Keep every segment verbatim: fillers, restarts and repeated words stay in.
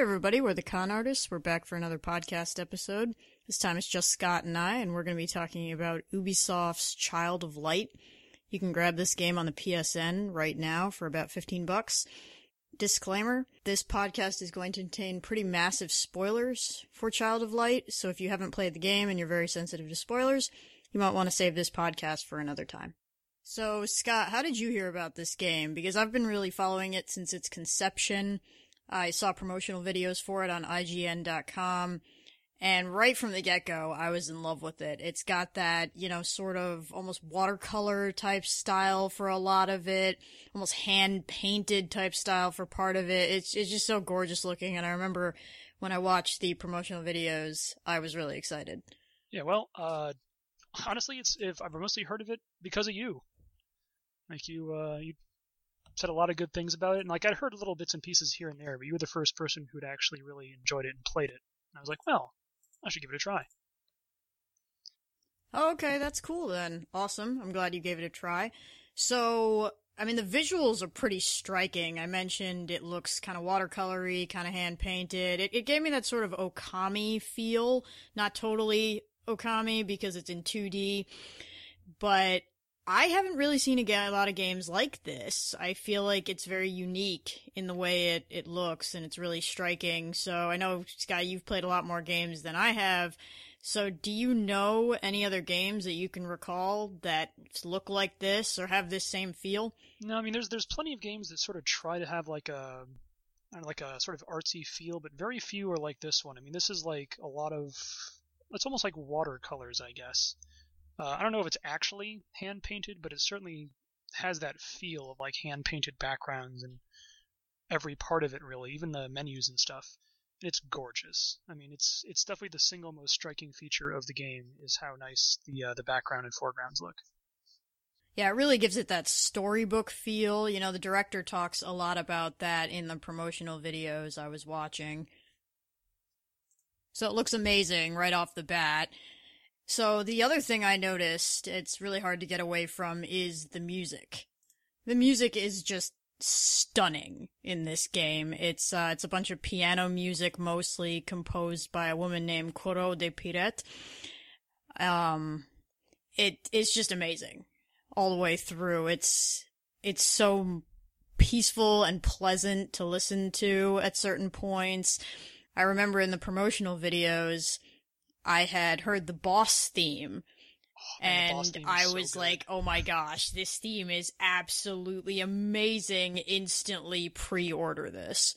everybody. We're the Con Artists. We're back for another podcast episode. This time it's just Scott and I, and we're going to be talking about Ubisoft's Child of Light. You can grab this game on the P S N right now for about fifteen bucks. Disclaimer, this podcast is going to contain pretty massive spoilers for Child of Light, so if you haven't played the game and you're very sensitive to spoilers, you might want to save this podcast for another time. So, Scott, how did you hear about this game? Because I've been really following it since its conception. I saw promotional videos for it on I G N dot com, and right from the get-go, I was in love with it. It's got that, you know, sort of almost watercolor type style for a lot of it, almost hand-painted type style for part of it. It's it's just so gorgeous looking, and I remember when I watched the promotional videos, I was really excited. Yeah, well, uh, honestly, it's if I've mostly heard of it because of you. Like, you, uh, you... said a lot of good things about it, and like I'd heard little bits and pieces here and there, but you were the first person who'd actually really enjoyed it and played it. And I was like, well, I should give it a try. Okay, that's cool then. Awesome. I'm glad you gave it a try. So, I mean, the visuals are pretty striking. I mentioned it looks kind of watercolory, kind of hand-painted. It, it gave me that sort of Okami feel. Not totally Okami because it's in two D, but I haven't really seen a lot of games like this. I feel like it's very unique in the way it, it looks, and it's really striking. So I know, Sky, you've played a lot more games than I have. So do you know any other games that you can recall that look like this or have this same feel? No, I mean, there's there's plenty of games that sort of try to have like a, I don't know, like a sort of artsy feel, but very few are like this one. I mean, this is like a lot of, it's almost like watercolors, I guess. Uh, I don't know if it's actually hand-painted, but it certainly has that feel of, like, hand-painted backgrounds and every part of it, really, even the menus and stuff. It's gorgeous. I mean, it's it's definitely the single most striking feature of the game is how nice the uh, the background and foregrounds look. Yeah, it really gives it that storybook feel. You know, the director talks a lot about that in the promotional videos I was watching. So it looks amazing right off the bat. So the other thing I noticed, it's really hard to get away from, is the music. The music is just stunning in this game. It's uh, it's a bunch of piano music, mostly composed by a woman named Coro de Piret. Um, it it's just amazing all the way through. It's it's so peaceful and pleasant to listen to at certain points. I remember in the promotional videos, I had heard the boss theme, oh, man, and the boss theme I was so like, oh my gosh, this theme is absolutely amazing. Instantly pre-order this.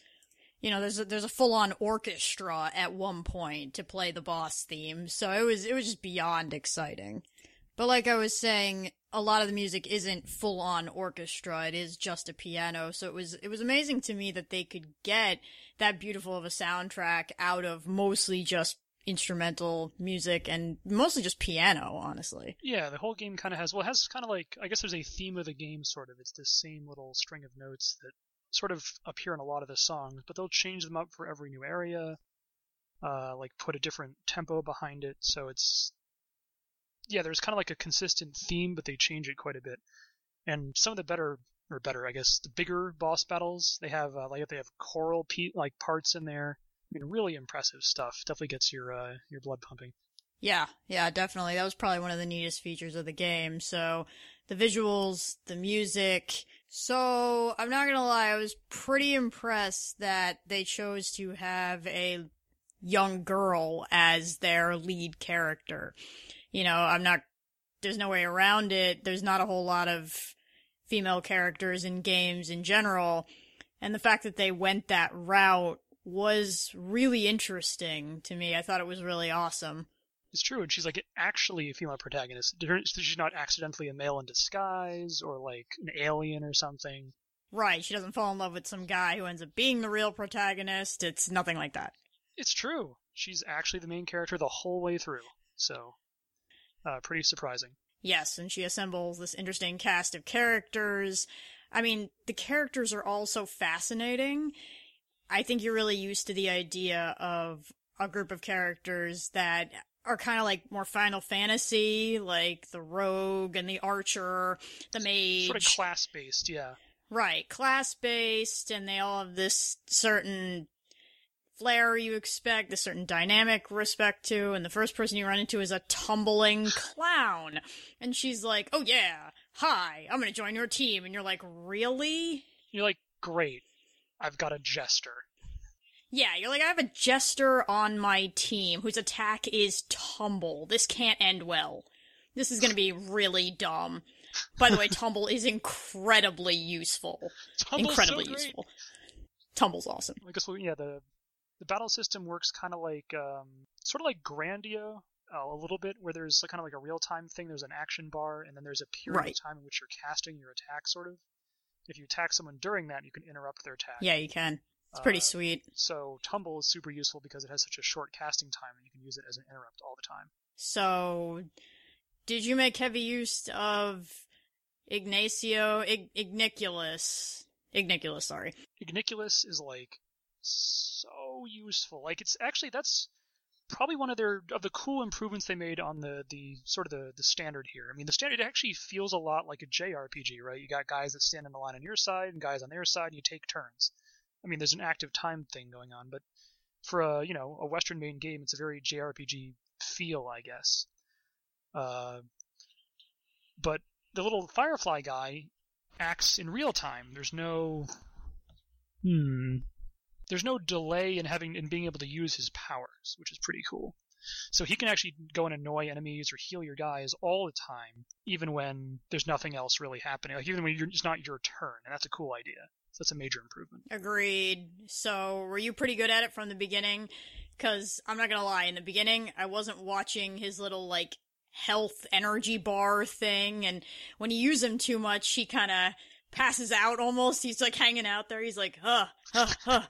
You know, there's a, there's a full-on orchestra at one point to play the boss theme, so it was it was just beyond exciting. But like I was saying, a lot of the music isn't full-on orchestra, it is just a piano, so it was it was amazing to me that they could get that beautiful of a soundtrack out of mostly just instrumental music and mostly just piano, honestly. Yeah, the whole game kind of has, well, it has kind of like, I guess there's a theme of the game, sort of. It's this same little string of notes that sort of appear in a lot of the songs, but they'll change them up for every new area, uh, like put a different tempo behind it, so it's, yeah, there's kind of like a consistent theme, but they change it quite a bit. And some of the better, or better, I guess, the bigger boss battles, they have, uh, like, they have choral pe- like parts in there. I mean, really impressive stuff. Definitely gets your uh, your blood pumping. Yeah, yeah, definitely. That was probably one of the neatest features of the game. So the visuals, the music. So I'm not going to lie, I was pretty impressed that they chose to have a young girl as their lead character. You know, I'm not, there's no way around it. There's not a whole lot of female characters in games in general. And the fact that they went that route was really interesting to me. I thought it was really awesome. It's true, and she's like actually a female protagonist. She's not accidentally a male in disguise or like an alien or something. Right, she doesn't fall in love with some guy who ends up being the real protagonist. It's nothing like that. It's true. She's actually the main character the whole way through, so uh, pretty surprising. Yes, and she assembles this interesting cast of characters. I mean, the characters are all so fascinating. I think you're really used to the idea of a group of characters that are kind of like more Final Fantasy, like the rogue and the archer, the mage. Sort of class-based, yeah. Right, class-based, and they all have this certain flair you expect, a certain dynamic respect to, and the first person you run into is a tumbling clown. And she's like, oh yeah, hi, I'm gonna join your team. And you're like, really? You're like, great, I've got a jester. Yeah, you're like, I have a jester on my team whose attack is tumble. This can't end well. This is going to be really dumb. By the way, tumble is incredibly useful. Tumble's incredibly so great. useful. Tumble's awesome. I guess, well, yeah, the the battle system works kind of like, um, sort of like Grandia uh, a little bit, where there's kind of like a real-time thing, there's an action bar, and then there's a period right. of time in which you're casting your attack, sort of. If you attack someone during that, you can interrupt their attack. Yeah, you can. It's pretty uh, sweet. So Tumble is super useful because it has such a short casting time and you can use it as an interrupt all the time. So, did you make heavy use of Ignacio, Ig- Igniculus? Igniculus, sorry. Igniculus is, like, so useful. Like, it's actually, that's probably one of their, of the cool improvements they made on the, the sort of the, the standard here. I mean, the standard actually feels a lot like a J R P G, right? You got guys that stand in the line on your side and guys on their side and you take turns. I mean, there's an active time thing going on, but for a, you know, a Western main game, it's a very J R P G feel, I guess. Uh, but the little Firefly guy acts in real time. There's no, hmm, there's no delay in having in being able to use his powers, which is pretty cool. So he can actually go and annoy enemies or heal your guys all the time, even when there's nothing else really happening. Like, even when you're, it's not your turn, and that's a cool idea. So that's a major improvement. Agreed. So were you pretty good at it from the beginning? Because I'm not going to lie, in the beginning, I wasn't watching his little, like, health energy bar thing. And when you use him too much, he kind of passes out almost. He's, like, hanging out there. He's like, huh, huh, huh.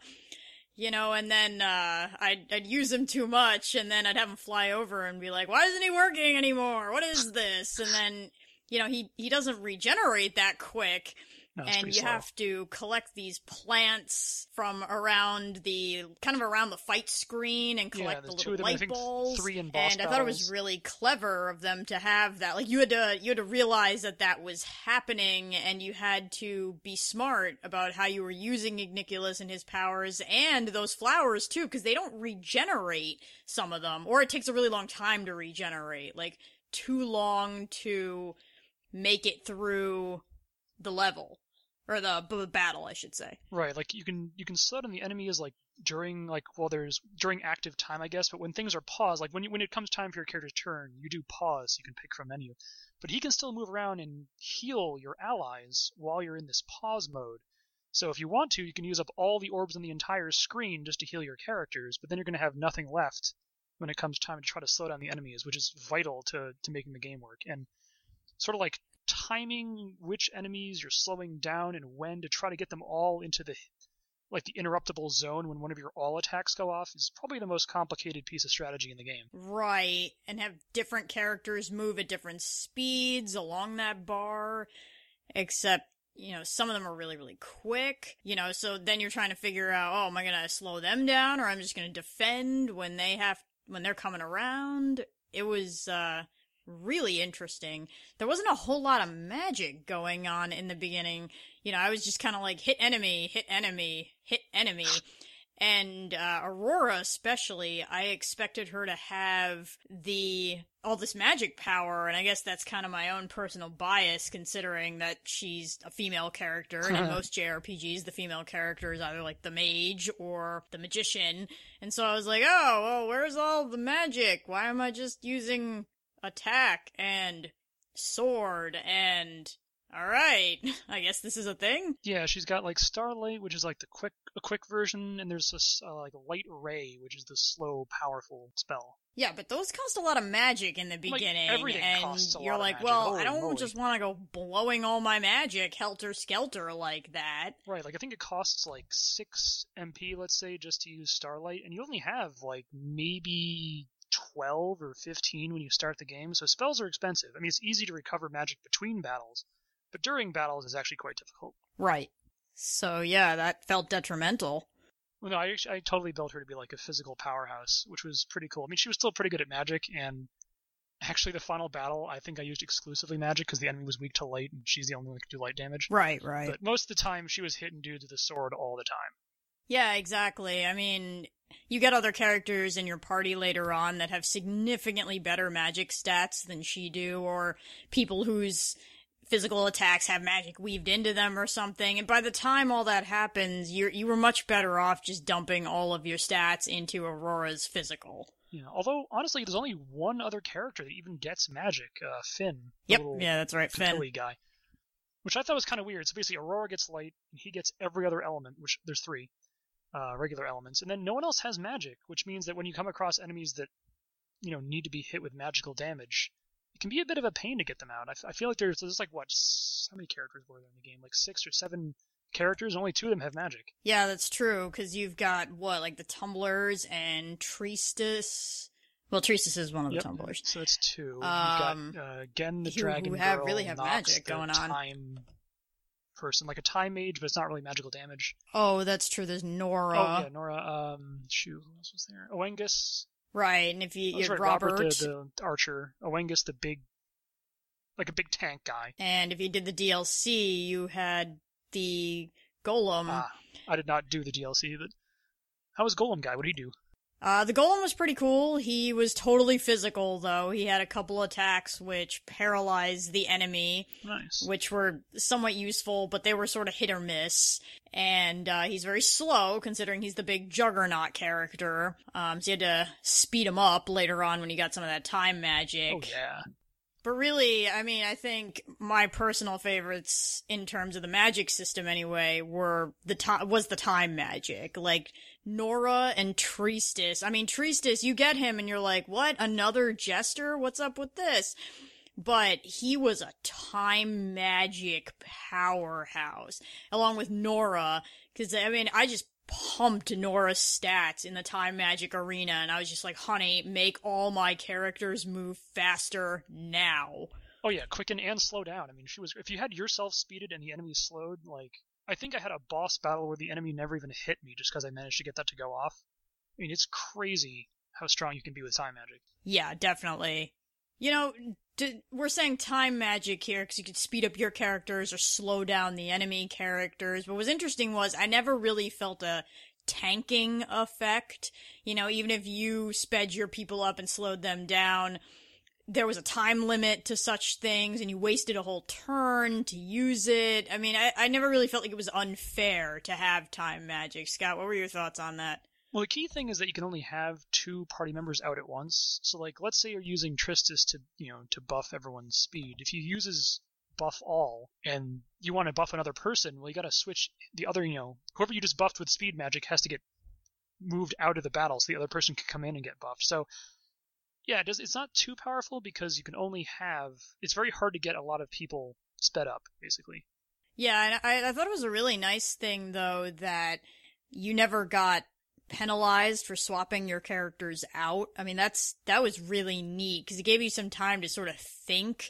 You know, and then uh, I'd, I'd use him too much, and then I'd have him fly over and be like, why isn't he working anymore? What is this? And then, you know, he, he doesn't regenerate that quick. No, and you slow. have to collect these plants from around the, kind of around the fight screen and collect yeah, the little them, light I balls. Three in boss and battles. I thought it was really clever of them to have that. Like, you had to, you had to realize that that was happening, and you had to be smart about how you were using Igniculus and his powers and those flowers too, because they don't regenerate, some of them, or it takes a really long time to regenerate. Like, too long to make it through the level. Or the b- battle, I should say. Right, like, you can you can slow down the enemy is, like, during, like, well, there's, during active time, I guess, but when things are paused, like, when you, when it comes time for your character's turn, you do pause, so you can pick from menu. But he can still move around and heal your allies while you're in this pause mode. So if you want to, you can use up all the orbs on the entire screen just to heal your characters, but then you're going to have nothing left when it comes time to try to slow down the enemies, which is vital to, to making the game work. And sort of, like, timing which enemies you're slowing down and when to try to get them all into the, like, the interruptible zone when one of your all attacks go off is probably the most complicated piece of strategy in the game. Right, and have different characters move at different speeds along that bar, except, you know, some of them are really, really quick, you know, so then you're trying to figure out, oh, am I going to slow them down, or I'm just going to defend when they have, when they're coming around? It was, uh... really interesting. There wasn't a whole lot of magic going on in the beginning. You know, I was just kind of like, hit enemy, hit enemy, hit enemy. And uh, Aurora especially, I expected her to have the all this magic power, and I guess that's kind of my own personal bias considering that she's a female character, and in most J R P Gs, the female character is either, like, the mage or the magician. And so I was like, oh, well, where's all the magic? Why am I just using attack and sword and, all right, I guess this is a thing? Yeah, she's got, like, Starlight, which is, like, the quick a quick version, and there's this, uh, like, Light Ray, which is the slow, powerful spell. Yeah, but those cost a lot of magic in the beginning, like, everything and costs a you're lot like, of well, holy I don't moly. just want to go blowing all my magic helter-skelter like that. Right, like, I think it costs, like, six M P, let's say, just to use Starlight, and you only have, like, maybe twelve or fifteen when you start the game, so spells are expensive. I mean, it's easy to recover magic between battles, but during battles is actually quite difficult. Right. So, yeah, that felt detrimental. Well, no, I, I totally built her to be, like, a physical powerhouse, which was pretty cool. I mean, she was still pretty good at magic, and actually the final battle, I think I used exclusively magic because the enemy was weak to light, and she's the only one who could do light damage. Right, right. But most of the time, she was hitting dudes with a sword all the time. Yeah, exactly. I mean, you get other characters in your party later on that have significantly better magic stats than she do, or people whose physical attacks have magic weaved into them or something, and by the time all that happens, you're, you were much better off just dumping all of your stats into Aurora's physical. Yeah, although, honestly, there's only one other character that even gets magic, uh, Finn. Yep, yeah, that's right, Finn. Guy. Which I thought was kind of weird. So basically, Aurora gets light, and he gets every other element, which there's three uh, regular elements, and then no one else has magic, which means that when you come across enemies that, you know, need to be hit with magical damage, it can be a bit of a pain to get them out. I, f- I feel like there's, there's like, what, how many characters were there in the game? Like six or seven characters, and only two of them have magic. Yeah, that's true, because you've got, what, like the Tumblers and Tristis. Well, Tristis is one of the yep. Tumblers. So that's two. Um, you've got uh, Gen the who, Dragon who have, Girl, really have Nox, magic going on. Time person, like a time mage, but it's not really magical damage. Oh, that's true. There's Nora. Oh, yeah, Nora. Um, shoot, who else was there? Oengus. Right, and if you, you right, Robert, Robert the, the archer, Oengus the big, like a big tank guy. And if you did the D L C, you had the Golem. Ah, I did not do the D L C, but how was Golem guy? What did he do? Uh, the Golem was pretty cool. He was totally physical, though. He had a couple attacks which paralyzed the enemy, nice. Which were somewhat useful, but they were sort of hit or miss. And uh, he's very slow, considering he's the big Juggernaut character. Um, so you had to speed him up later on when you got some of that time magic. Oh, yeah. But really, I mean, I think my personal favorites, in terms of the magic system anyway, were the ti- was the time magic. Like, Nora and Tristis. I mean, Tristis, you get him and you're like, what? Another jester? What's up with this? But he was a time magic powerhouse, along with Nora, because, I mean, I just pumped Nora's stats in the time magic arena, and I was just like, honey, make all my characters move faster now. Oh yeah, quicken and slow down. I mean, she was, if you had yourself speeded and the enemy slowed, like, I think I had a boss battle where the enemy never even hit me just because I managed to get that to go off. I mean, it's crazy how strong you can be with time magic. Yeah, definitely. You know, d- we're saying time magic here because you could speed up your characters or slow down the enemy characters. But what was interesting was I never really felt a tanking effect. You know, even if you sped your people up and slowed them down, there was a time limit to such things, and you wasted a whole turn to use it. I mean, I, I never really felt like it was unfair to have time magic. Scott, what were your thoughts on that? Well, the key thing is that you can only have two party members out at once. So, like, let's say you're using Tristis to, you know, to buff everyone's speed. If you use his buff all, and you want to buff another person, well, you got to switch the other, you know, whoever you just buffed with speed magic has to get moved out of the battle so the other person can come in and get buffed. So, yeah, it does, it's not too powerful because you can only have... It's very hard to get a lot of people sped up, basically. Yeah, and I, I thought it was a really nice thing, though, that you never got penalized for swapping your characters out. I mean, that's that was really neat, because it gave you some time to sort of think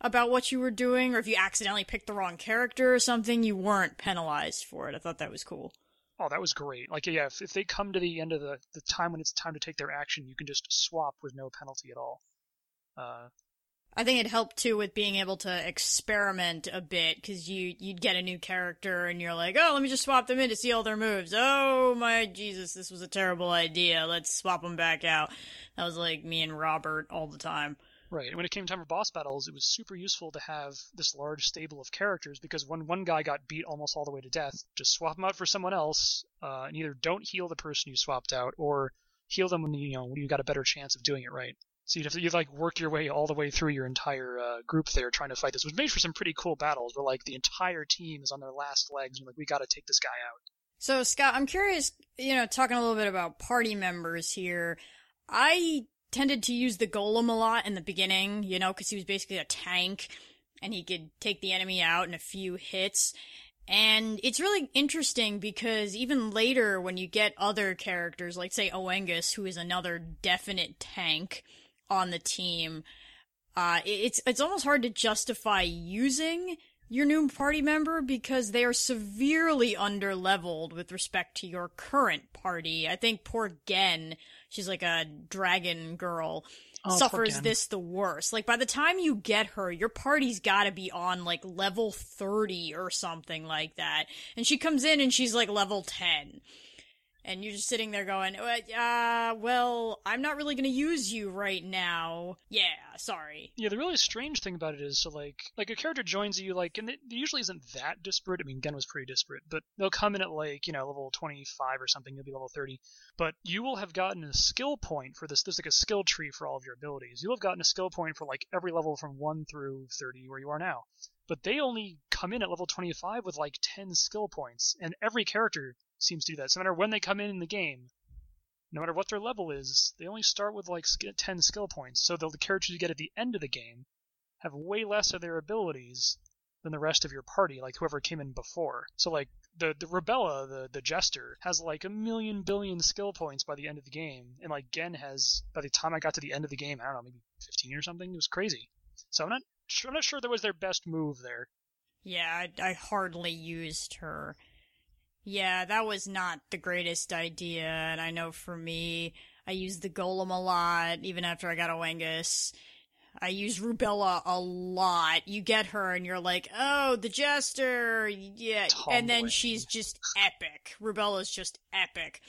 about what you were doing, or if you accidentally picked the wrong character or something, you weren't penalized for it. I thought that was cool. Oh, that was great. Like, yeah, if, if they come to the end of the, the time when it's time to take their action, you can just swap with no penalty at all. Uh, I think it helped, too, with being able to experiment a bit, because you, you'd get a new character, and you're like, oh, let me just swap them in to see all their moves. Oh, my Jesus, this was a terrible idea. Let's swap them back out. That was like me and Robert all the time. Right, and when it came time for boss battles, it was super useful to have this large stable of characters, because when one guy got beat almost all the way to death, just swap him out for someone else, uh, and either don't heal the person you swapped out, or heal them when you know when you got a better chance of doing it right. So you'd have to you'd like work your way all the way through your entire uh, group there trying to fight this, which made for some pretty cool battles where like the entire team is on their last legs, and you're like, we got to take this guy out. So Scott, I'm curious, you know, talking a little bit about party members here, I tended to use the Golem a lot in the beginning, you know, because he was basically a tank, and he could take the enemy out in a few hits. And it's really interesting because even later when you get other characters, like, say, Oengus, who is another definite tank on the team, uh, it's it's almost hard to justify using your new party member because they are severely under-leveled with respect to your current party. I think poor Gen, she's like a dragon girl, oh, suffers this the worst. Like, by the time you get her, your party's gotta be on, like, level thirty or something like that. And she comes in and she's, like, level ten. And you're just sitting there going, uh, well, I'm not really going to use you right now. Yeah, sorry. Yeah, the really strange thing about it is, so, like, like a character joins you, like, and it usually isn't that disparate. I mean, Gun was pretty disparate, but they'll come in at, like, you know, level twenty-five or something, you'll be level thirty. But you will have gotten a skill point for this. There's, like, a skill tree for all of your abilities. You'll have gotten a skill point for, like, every level from one through thirty where you are now. But they only come in at level twenty-five with, like, ten skill points, and every character seems to do that. So no matter when they come in in the game, no matter what their level is, they only start with like ten skill points. So the characters you get at the end of the game have way less of their abilities than the rest of your party, like whoever came in before. So like the, the Rebella, the, the Jester, has like a million billion skill points by the end of the game. And like Gen has, by the time I got to the end of the game, I don't know, maybe fifteen or something. It was crazy. So I'm not, I'm not sure that was their best move there. Yeah, I, I hardly used her. Yeah, that was not the greatest idea, and I know for me, I used the Golem a lot, even after I got Oangus. I used Rubella a lot. You get her, and you're like, oh, the Jester, yeah, Tom and then boy. She's just epic. Rubella's just epic.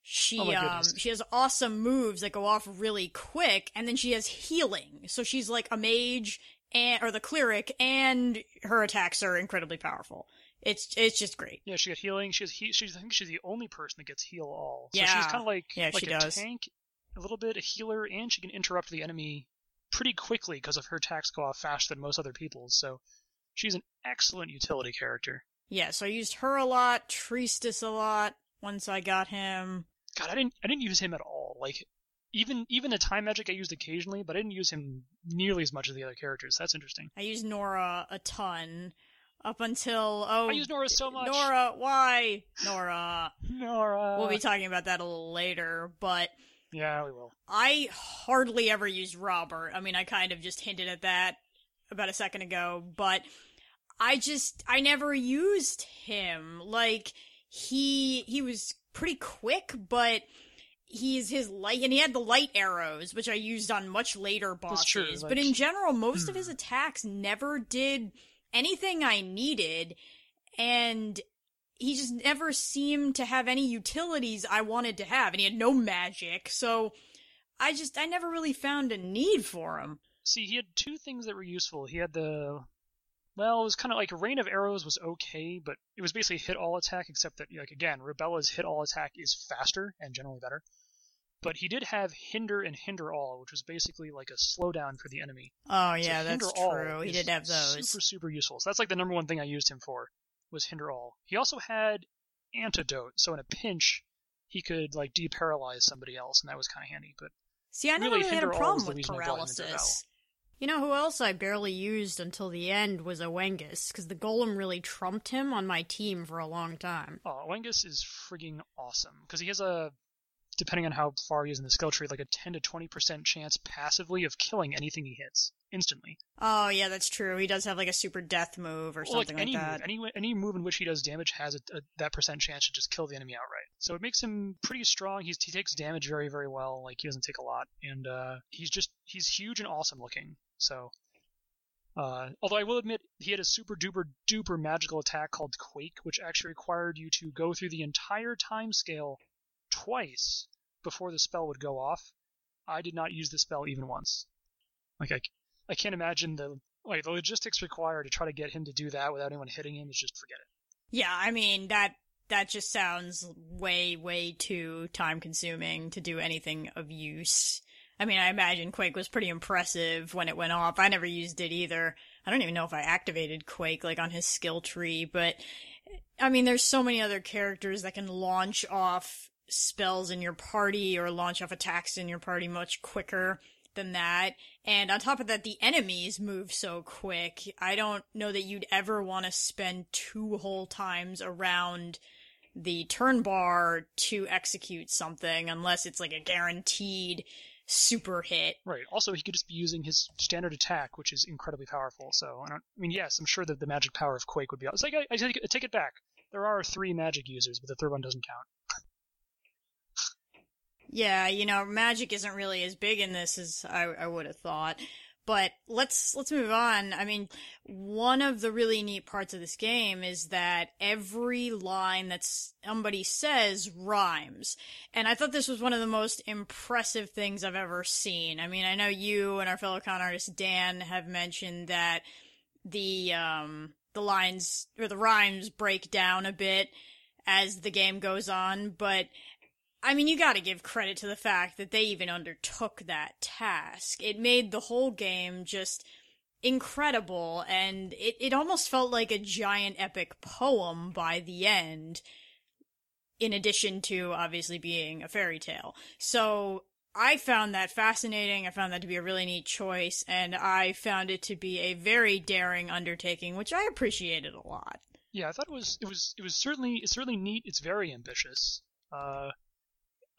She oh um she has awesome moves that go off really quick, and then she has healing, so she's like a mage, and or the cleric, and her attacks are incredibly powerful. It's it's just great. Yeah, she got healing. She's he, she's I think she's the only person that gets heal all. So yeah. She's kind of like yeah, like she a does. tank, a little bit a healer, and she can interrupt the enemy pretty quickly because of her attacks go off faster than most other people's. So she's an excellent utility character. Yeah, so I used her a lot, Tristis a lot. Once I got him, God, I didn't I didn't use him at all. Like even even the time magic I used occasionally, but I didn't use him nearly as much as the other characters. That's interesting. I used Nora a ton. Up until, oh... I use Nora so much. Nora, why? Nora. Nora. We'll be talking about that a little later, but... Yeah, we will. I hardly ever used Robert. I mean, I kind of just hinted at that about a second ago, but I just... I never used him. Like, he he was pretty quick, but... He's his light, and he had the light arrows, which I used on much later bosses. That's true, like, but in general, most hmm. of his attacks never did... anything I needed, and he just never seemed to have any utilities I wanted to have, and he had no magic, so I just, I never really found a need for him. See, he had two things that were useful. He had the, well, it was kind of like, Rain of Arrows was okay, but it was basically hit all attack, except that, like, again, Rebella's hit all attack is faster, and generally better. But he did have Hinder and Hinder All, which was basically like a slowdown for the enemy. Oh, yeah, so that's true. He did have those. Super, super useful. So that's like the number one thing I used him for, was Hinder All. He also had Antidote, so in a pinch, he could like de-paralyze somebody else, and that was kind of handy. But see, I never really had a problem with paralysis. You know who else I barely used until the end was Oangus, because the Golem really trumped him on my team for a long time. Oh, Oangus is frigging awesome, because he has a... depending on how far he is in the skill tree, like a ten to twenty percent chance passively of killing anything he hits instantly. Oh, yeah, that's true. He does have like a super death move or well, something like, any like that. Move, any, any move in which he does damage has a, a, that percent chance to just kill the enemy outright. So it makes him pretty strong. He's, he takes damage very, very well. Like, he doesn't take a lot. And uh, he's just, he's huge and awesome looking. So, uh, although I will admit, he had a super duper duper magical attack called Quake, which actually required you to go through the entire time scale twice before the spell would go off. I did not use the spell even once. Like, I, I can't imagine the like the logistics required to try to get him to do that without anyone hitting him is just forget it. Yeah, I mean, that that just sounds way, way too time-consuming to do anything of use. I mean, I imagine Quake was pretty impressive when it went off. I never used it either. I don't even know if I activated Quake, like, on his skill tree, but, I mean, there's so many other characters that can launch off spells in your party or launch off attacks in your party much quicker than that. And on top of that, the enemies move so quick. I don't know that you'd ever want to spend two whole times around the turn bar to execute something unless it's like a guaranteed super hit. Right. Also, he could just be using his standard attack, which is incredibly powerful. So, I don't, I mean, yes, I'm sure that the magic power of Quake would be... It's like, I, I take it back. There are three magic users, but the third one doesn't count. Yeah, you know, magic isn't really as big in this as I, I would have thought. But let's let's move on. I mean, one of the really neat parts of this game is that every line that somebody says rhymes. And I thought this was one of the most impressive things I've ever seen. I mean, I know you and our fellow con artist Dan have mentioned that the um the lines or the rhymes break down a bit as the game goes on, but I mean, you gotta give credit to the fact that they even undertook that task. It made the whole game just incredible, and it, it almost felt like a giant epic poem by the end, in addition to, obviously, being a fairy tale. So, I found that fascinating, I found that to be a really neat choice, and I found it to be a very daring undertaking, which I appreciated a lot. Yeah, I thought it was, it was, it was certainly, it's certainly neat, it's very ambitious. Uh...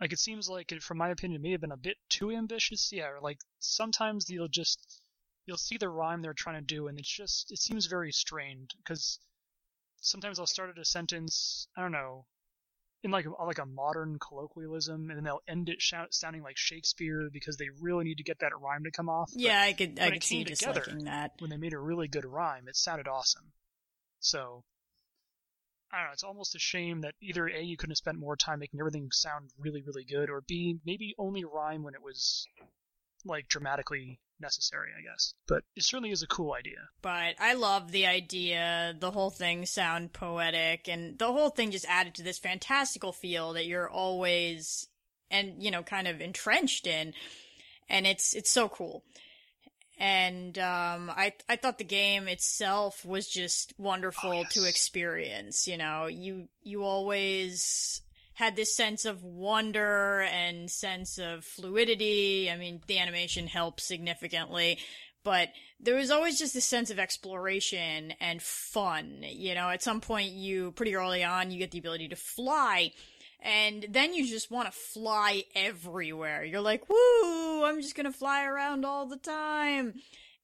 Like, it seems like, it, from my opinion, it may have been a bit too ambitious. Yeah, like, sometimes you'll just, you'll see the rhyme they're trying to do, and it's just, it seems very strained, because sometimes I'll start at a sentence, I don't know, in like, like a modern colloquialism, and then they'll end it shout, sounding like Shakespeare, because they really need to get that rhyme to come off. Yeah, but I could, I could see disliking that. When they made a really good rhyme, it sounded awesome. So... I don't know, it's almost a shame that either A, you couldn't have spent more time making everything sound really, really good, or B, maybe only rhyme when it was, like, dramatically necessary, I guess. But it certainly is a cool idea. But I love the idea, the whole thing sound poetic, and the whole thing just added to this fantastical feel that you're always, and, you know, kind of entrenched in, and it's it's so cool. And um, I I thought the game itself was just wonderful oh, yes. to experience. You know, you you always had this sense of wonder and sense of fluidity. I mean, the animation helped significantly, but there was always just this sense of exploration and fun. You know, at some point, you pretty early on, you get the ability to fly. And then you just want to fly everywhere. You're like, woo, I'm just going to fly around all the time.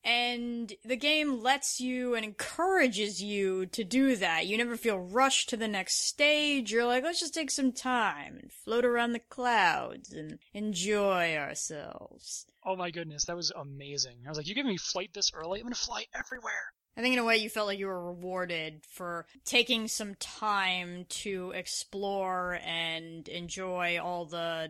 And the game lets you and encourages you to do that. You never feel rushed to the next stage. You're like, let's just take some time and float around the clouds and enjoy ourselves. Oh my goodness, that was amazing. I was like, you're giving me flight this early? I'm going to fly everywhere. I think in a way you felt like you were rewarded for taking some time to explore and enjoy all the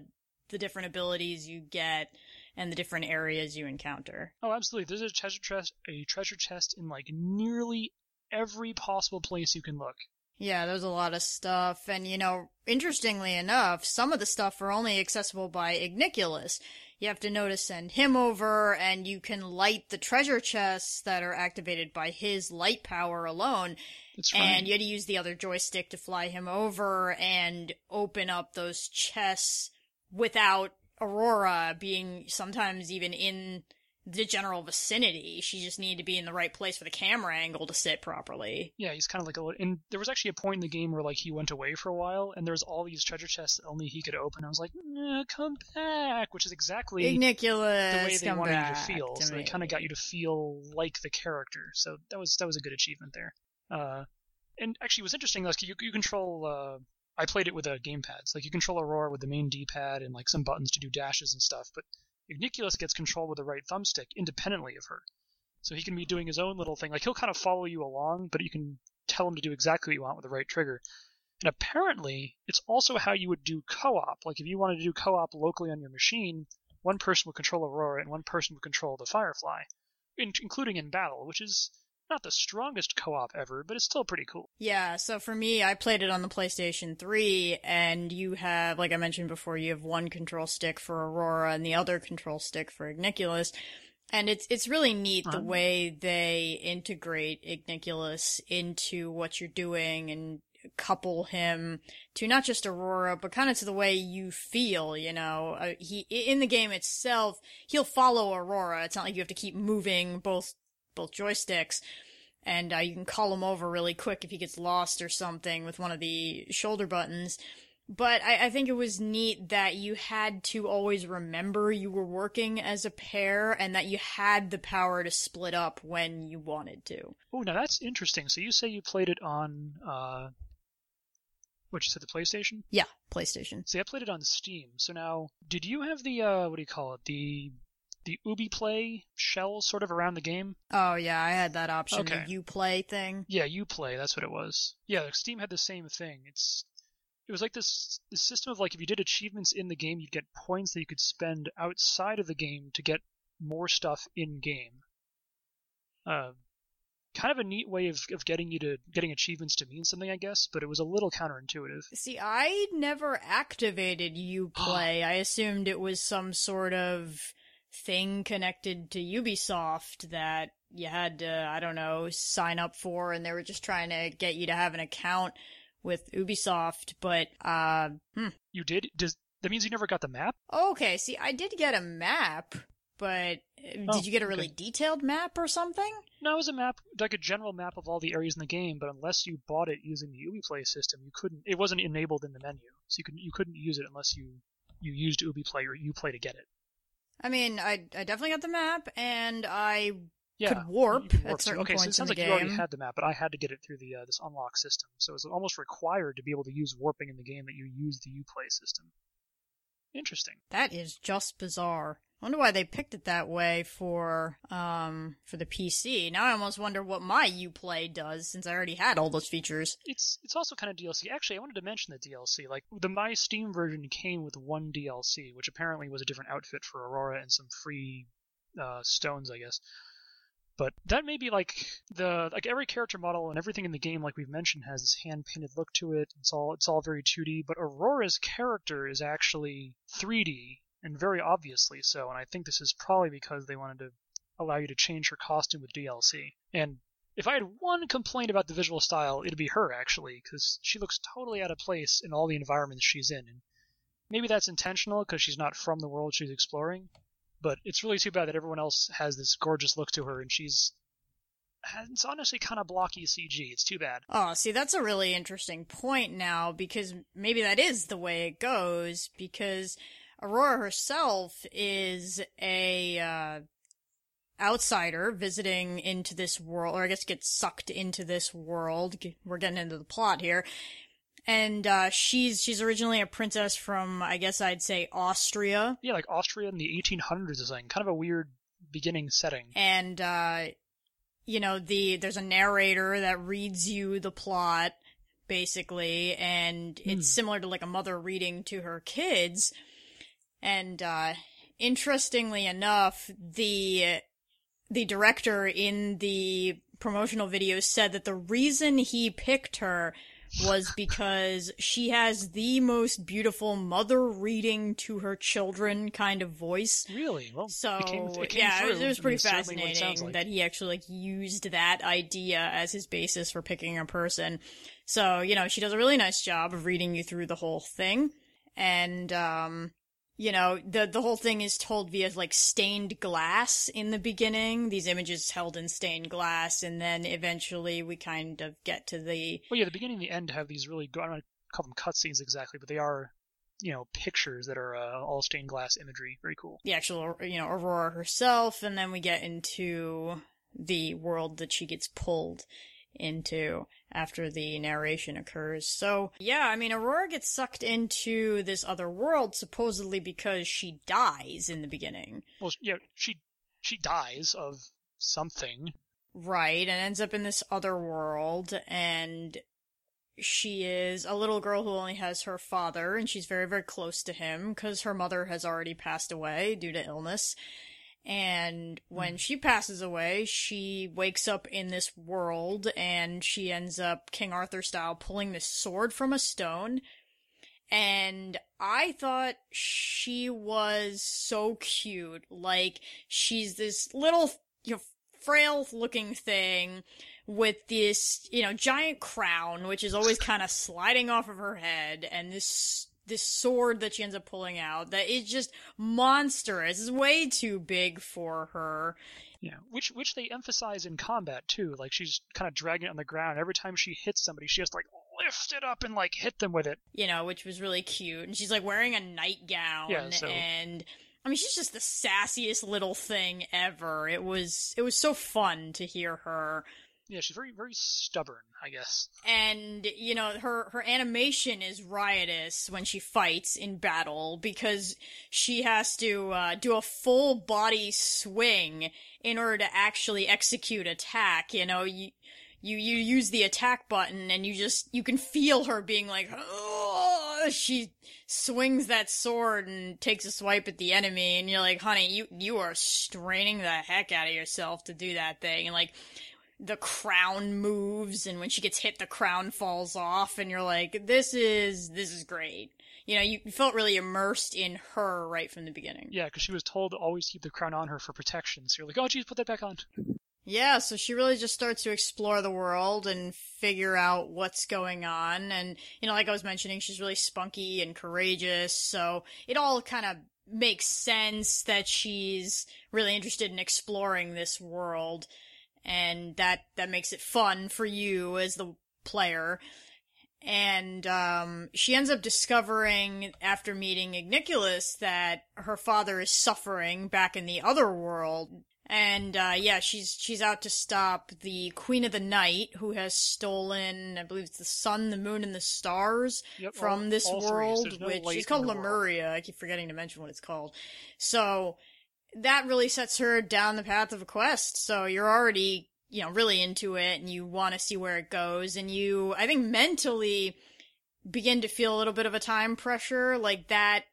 the different abilities you get and the different areas you encounter. Oh, absolutely. There's a treasure chest, a treasure chest in like nearly every possible place you can look. Yeah, there's a lot of stuff. And, you know, interestingly enough, some of the stuff are only accessible by Igniculus. You have to know to send him over, and you can light the treasure chests that are activated by his light power alone. That's right. And you had to use the other joystick to fly him over and open up those chests without Aurora being sometimes even in the general vicinity. She just needed to be in the right place for the camera angle to sit properly. Yeah, he's kind of like a little... And there was actually a point in the game where, like, he went away for a while, and there was all these treasure chests that only he could open. I was like, nah, come back, which is exactly Igniculus, the way they wanted you to feel. To so me. They kind of got you to feel like the character. So that was that was a good achievement there. Uh, and actually, what's interesting, like, you, you control... Uh, I played it with a gamepad. So, like, you control Aurora with the main D-pad and, like, some buttons to do dashes and stuff, but... Igniculus gets control with the right thumbstick independently of her. So he can be doing his own little thing. Like, he'll kind of follow you along, but you can tell him to do exactly what you want with the right trigger. And apparently, it's also how you would do co-op. Like, if you wanted to do co-op locally on your machine, one person would control Aurora and one person would control the Firefly, in- including in battle, which is not the strongest co-op ever, but it's still pretty cool. Yeah, so for me, I played it on the PlayStation three, and you have, like I mentioned before, you have one control stick for Aurora and the other control stick for Igniculus, and it's it's really neat um, the way they integrate Igniculus into what you're doing and couple him to not just Aurora, but kind of to the way you feel, you know. Uh, he in the game itself, he'll follow Aurora. It's not like you have to keep moving both both joysticks, and uh, you can call him over really quick if he gets lost or something with one of the shoulder buttons. But I, I think it was neat that you had to always remember you were working as a pair and that you had the power to split up when you wanted to. Oh, now that's interesting. So you say you played it on, uh, what, you said the PlayStation? Yeah, PlayStation. See, I played it on Steam. So now, did you have the, uh, what do you call it, the... the Ubiplay shell sort of around the game? Oh, yeah, I had that option. Okay. The Uplay thing? Yeah, Uplay, that's what it was. Yeah, like Steam had the same thing. It's It was like this, this system of, like, if you did achievements in the game, you'd get points that you could spend outside of the game to get more stuff in-game. Uh, kind of a neat way of, of getting you to getting achievements to mean something, I guess, but it was a little counterintuitive. See, I never activated Uplay. I assumed it was some sort of thing connected to Ubisoft that you had to, I don't know, sign up for, and they were just trying to get you to have an account with Ubisoft, but, uh, hmm. You did? Does, that means you never got the map? Okay, see, I did get a map, but oh, did you get a really okay. detailed map or something? No, it was a map, like a general map of all the areas in the game, but unless you bought it using the Ubiplay system, you couldn't, it wasn't enabled in the menu, so you couldn't, you couldn't use it unless you, you used Ubiplay or Uplay to get it. I mean, I, I definitely got the map, and I yeah, could warp warp at certain okay, points so it sounds in the like game. You already had the map, but I had to get it through the uh, this unlock system. So it was almost required to be able to use warping in the game that you use the Uplay system. Interesting. That is just bizarre. I wonder why they picked it that way for um for the P C. Now I almost wonder what my Uplay does, since I already had all those features. It's it's also kind of D L C. Actually, I wanted to mention the D L C. Like, the My Steam version came with one D L C, which apparently was a different outfit for Aurora and some free uh, stones, I guess. But that may be like the like every character model and everything in the game, like we've mentioned, has this hand-painted look to it. It's all it's all very two D. But Aurora's character is actually three D. And very obviously so, and I think this is probably because they wanted to allow you to change her costume with D L C. And if I had one complaint about the visual style, it'd be her, actually, because she looks totally out of place in all the environments she's in. And maybe that's intentional, because she's not from the world she's exploring, but it's really too bad that everyone else has this gorgeous look to her, and she's... It's honestly kind of blocky C G. It's too bad. Oh, see, that's a really interesting point now, because maybe that is the way it goes, because... Aurora herself is a uh, outsider visiting into this world, or I guess gets sucked into this world. We're getting into the plot here. And uh, she's she's originally a princess from, I guess I'd say, Austria. Yeah, like Austria in the eighteen hundreds or something. Kind of a weird beginning setting. And, uh, you know, the there's a narrator that reads you the plot, basically, and it's hmm. similar to like a mother reading to her kids. And, uh, interestingly enough, the, the director in the promotional video said that the reason he picked her was because she has the most beautiful mother reading to her children kind of voice. Really? Well, so, it came, it came yeah, it was, it was pretty fascinating like. that he actually like used that idea as his basis for picking a person. So, you know, she does a really nice job of reading you through the whole thing. And, um... You know, the the whole thing is told via, like, stained glass in the beginning. These images held in stained glass, and then eventually we kind of get to the... Well, yeah, the beginning and the end have these really... I don't want to call them cutscenes exactly, but they are, you know, pictures that are uh, all stained glass imagery. Very cool. The actual, you know, Aurora herself, and then we get into the world that she gets pulled into after the narration occurs. So, yeah, I mean, Aurora gets sucked into this other world supposedly because she dies in the beginning. Well, yeah, she she dies of something. Right, and ends up in this other world, and she is a little girl who only has her father, and she's very, very close to him because her mother has already passed away due to illness. And when she passes away, she wakes up in this world, and she ends up, King Arthur-style, pulling this sword from a stone. And I thought she was so cute. Like, she's this little, you know, frail-looking thing with this, you know, giant crown, which is always kind of sliding off of her head, and this... this sword that she ends up pulling out that is just monstrous. It's way too big for her. Yeah, which which they emphasize in combat, too. Like, she's kind of dragging it on the ground. Every time she hits somebody, she has to, like, lift it up and, like, hit them with it. You know, which was really cute. And she's, like, wearing a nightgown. Yeah, so... And, I mean, she's just the sassiest little thing ever. It was, it was so fun to hear her yeah, she's very, very stubborn, I guess. And, you know, her, her animation is riotous when she fights in battle because she has to uh, do a full body swing in order to actually execute attack. You know, you, you, you use the attack button and you just, you can feel her being like, oh, she swings that sword and takes a swipe at the enemy. And you're like, honey, you, you are straining the heck out of yourself to do that thing. And like, the crown moves, and when she gets hit, the crown falls off, and you're like, this is, this is great. You know, you felt really immersed in her right from the beginning. Yeah, because she was told to always keep the crown on her for protection, so you're like, oh, geez, put that back on. Yeah, so she really just starts to explore the world and figure out what's going on, and, you know, like I was mentioning, she's really spunky and courageous, so it all kind of makes sense that she's really interested in exploring this world. And that, that makes it fun for you as the player. And um, she ends up discovering, after meeting Igniculus, that her father is suffering back in the other world. And uh, yeah, she's she's out to stop the Queen of the Night, who has stolen, I believe it's the sun, the moon, and the stars yep, from all, this all world, no which is called Lemuria. I keep forgetting to mention what it's called. So that really sets her down the path of a quest, so you're already, you know, really into it, and you want to see where it goes, and you, I think, mentally begin to feel a little bit of a time pressure, like that,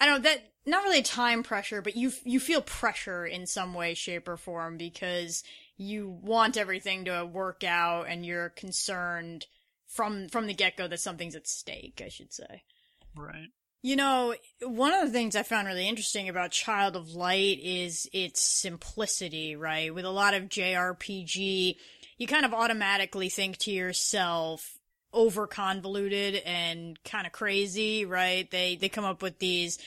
I don't know, that, not really time pressure, but you you feel pressure in some way, shape, or form, because you want everything to work out, and you're concerned from from the get-go that something's at stake, I should say. Right. You know, one of the things I found really interesting about Child of Light is its simplicity, right? With a lot of J R P G, you kind of automatically think to yourself, over-convoluted and kind of crazy, right? They they come up with these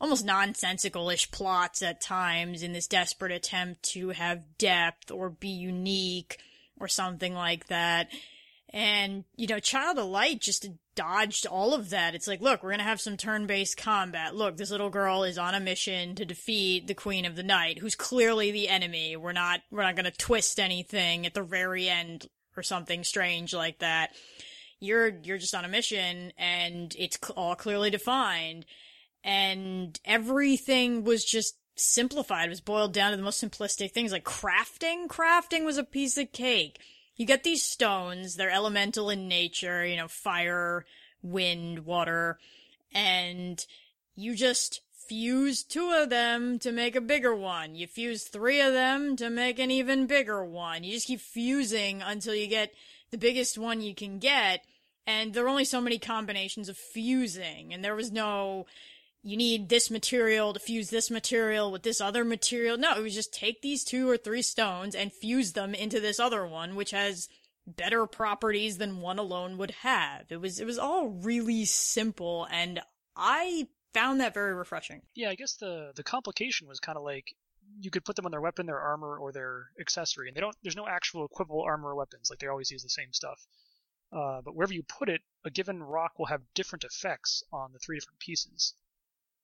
almost nonsensical-ish plots at times in this desperate attempt to have depth or be unique or something like that. And, you know, Child of Light just dodged all of that. It's like, look, we're going to have some turn-based combat. Look, this little girl is on a mission to defeat the Queen of the Night, who's clearly the enemy. We're not we're not going to twist anything at the very end or something strange like that. You're you're just on a mission, and it's cl- all clearly defined. And everything was just simplified. It was boiled down to the most simplistic things, like crafting. Crafting was a piece of cake. You get these stones, they're elemental in nature, you know, fire, wind, water, and you just fuse two of them to make a bigger one. You fuse three of them to make an even bigger one. You just keep fusing until you get the biggest one you can get, and there are only so many combinations of fusing, and there was no, you need this material to fuse this material with this other material. No, it was just take these two or three stones and fuse them into this other one, which has better properties than one alone would have. It was it was all really simple, and I found that very refreshing. Yeah, I guess the, the complication was kind of like, you could put them on their weapon, their armor, or their accessory, and they don't. There's no actual equivalent armor or weapons. Like, they always use the same stuff. Uh, but wherever you put it, a given rock will have different effects on the three different pieces.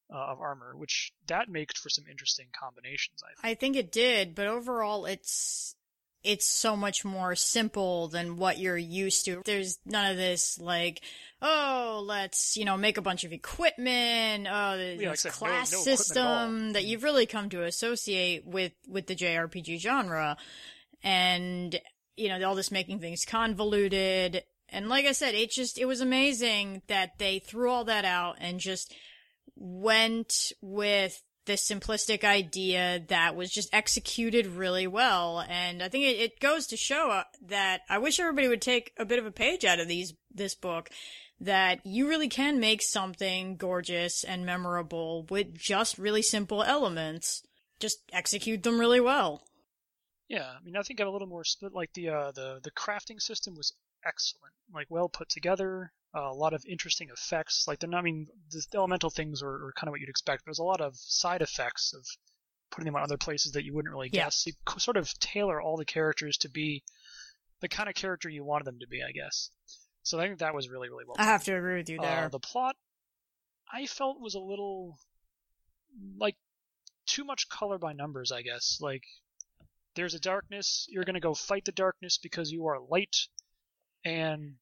Uh, of armor, which that makes for some interesting combinations, I think. I think it did, but overall it's it's so much more simple than what you're used to. There's none of this like, oh, let's, you know, make a bunch of equipment, oh, this yeah, like class no, no system that you've really come to associate with, with the J R P G genre. And, you know, all this making things convoluted. And like I said, it just, it was amazing that they threw all that out and just went with this simplistic idea that was just executed really well. And I think it, it goes to show that I wish everybody would take a bit of a page out of these this book, that you really can make something gorgeous and memorable with just really simple elements. Just execute them really well. Yeah, I mean, I think I'm a little more split. Like the uh, the the crafting system was excellent, like well put together. Uh, a lot of interesting effects, like they're not, I mean, the elemental things are, are kind of what you'd expect, but there's a lot of side effects of putting them on other places that you wouldn't really yeah. guess. You sort of tailor all the characters to be the kind of character you wanted them to be, I guess. So I think that was really, really well done. I have to agree with you there. Uh, the plot, I felt was a little, like, too much color by numbers, I guess. Like, there's a darkness, you're going to go fight the darkness because you are light. And,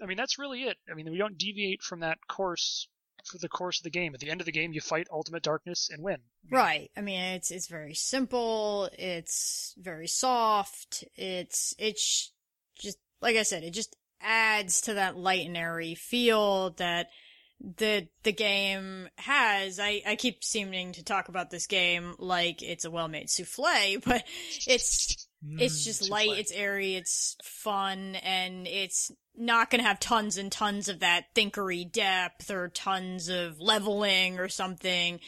I mean, that's really it. I mean, we don't deviate from that course for the course of the game. At the end of the game, you fight Ultimate Darkness and win. Right. I mean, it's it's very simple. It's very soft. It's it's just, like I said, it just adds to that light and airy feel that the the game has. I, I keep seeming to talk about this game like it's a well-made souffle, but it's it's just mm, light, souffle. It's airy, it's fun, and it's not going to have tons and tons of that thinkery depth or tons of leveling or something.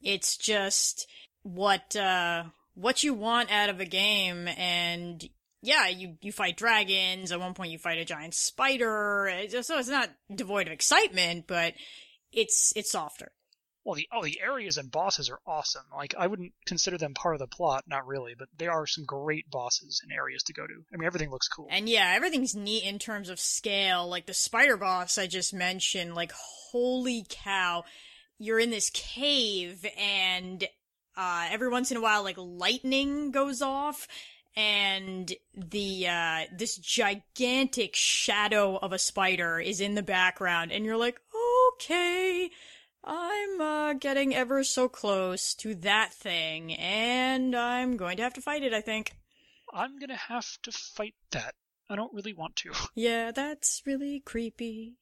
It's just what uh, what you want out of a game, and yeah, you, you fight dragons. At one point you fight a giant spider. So it's not devoid of excitement, but it's it's softer. Well, the oh, the areas and bosses are awesome. Like, I wouldn't consider them part of the plot, not really, but they are some great bosses and areas to go to. I mean, everything looks cool. And yeah, everything's neat in terms of scale. Like, the spider boss I just mentioned, like, holy cow. You're in this cave, and uh, every once in a while, like, lightning goes off, and the uh this gigantic shadow of a spider is in the background, and you're like, okay, I'm uh getting ever so close to that thing, and I'm going to have to fight it, I think. I'm gonna have to fight that. I don't really want to. Yeah, that's really creepy.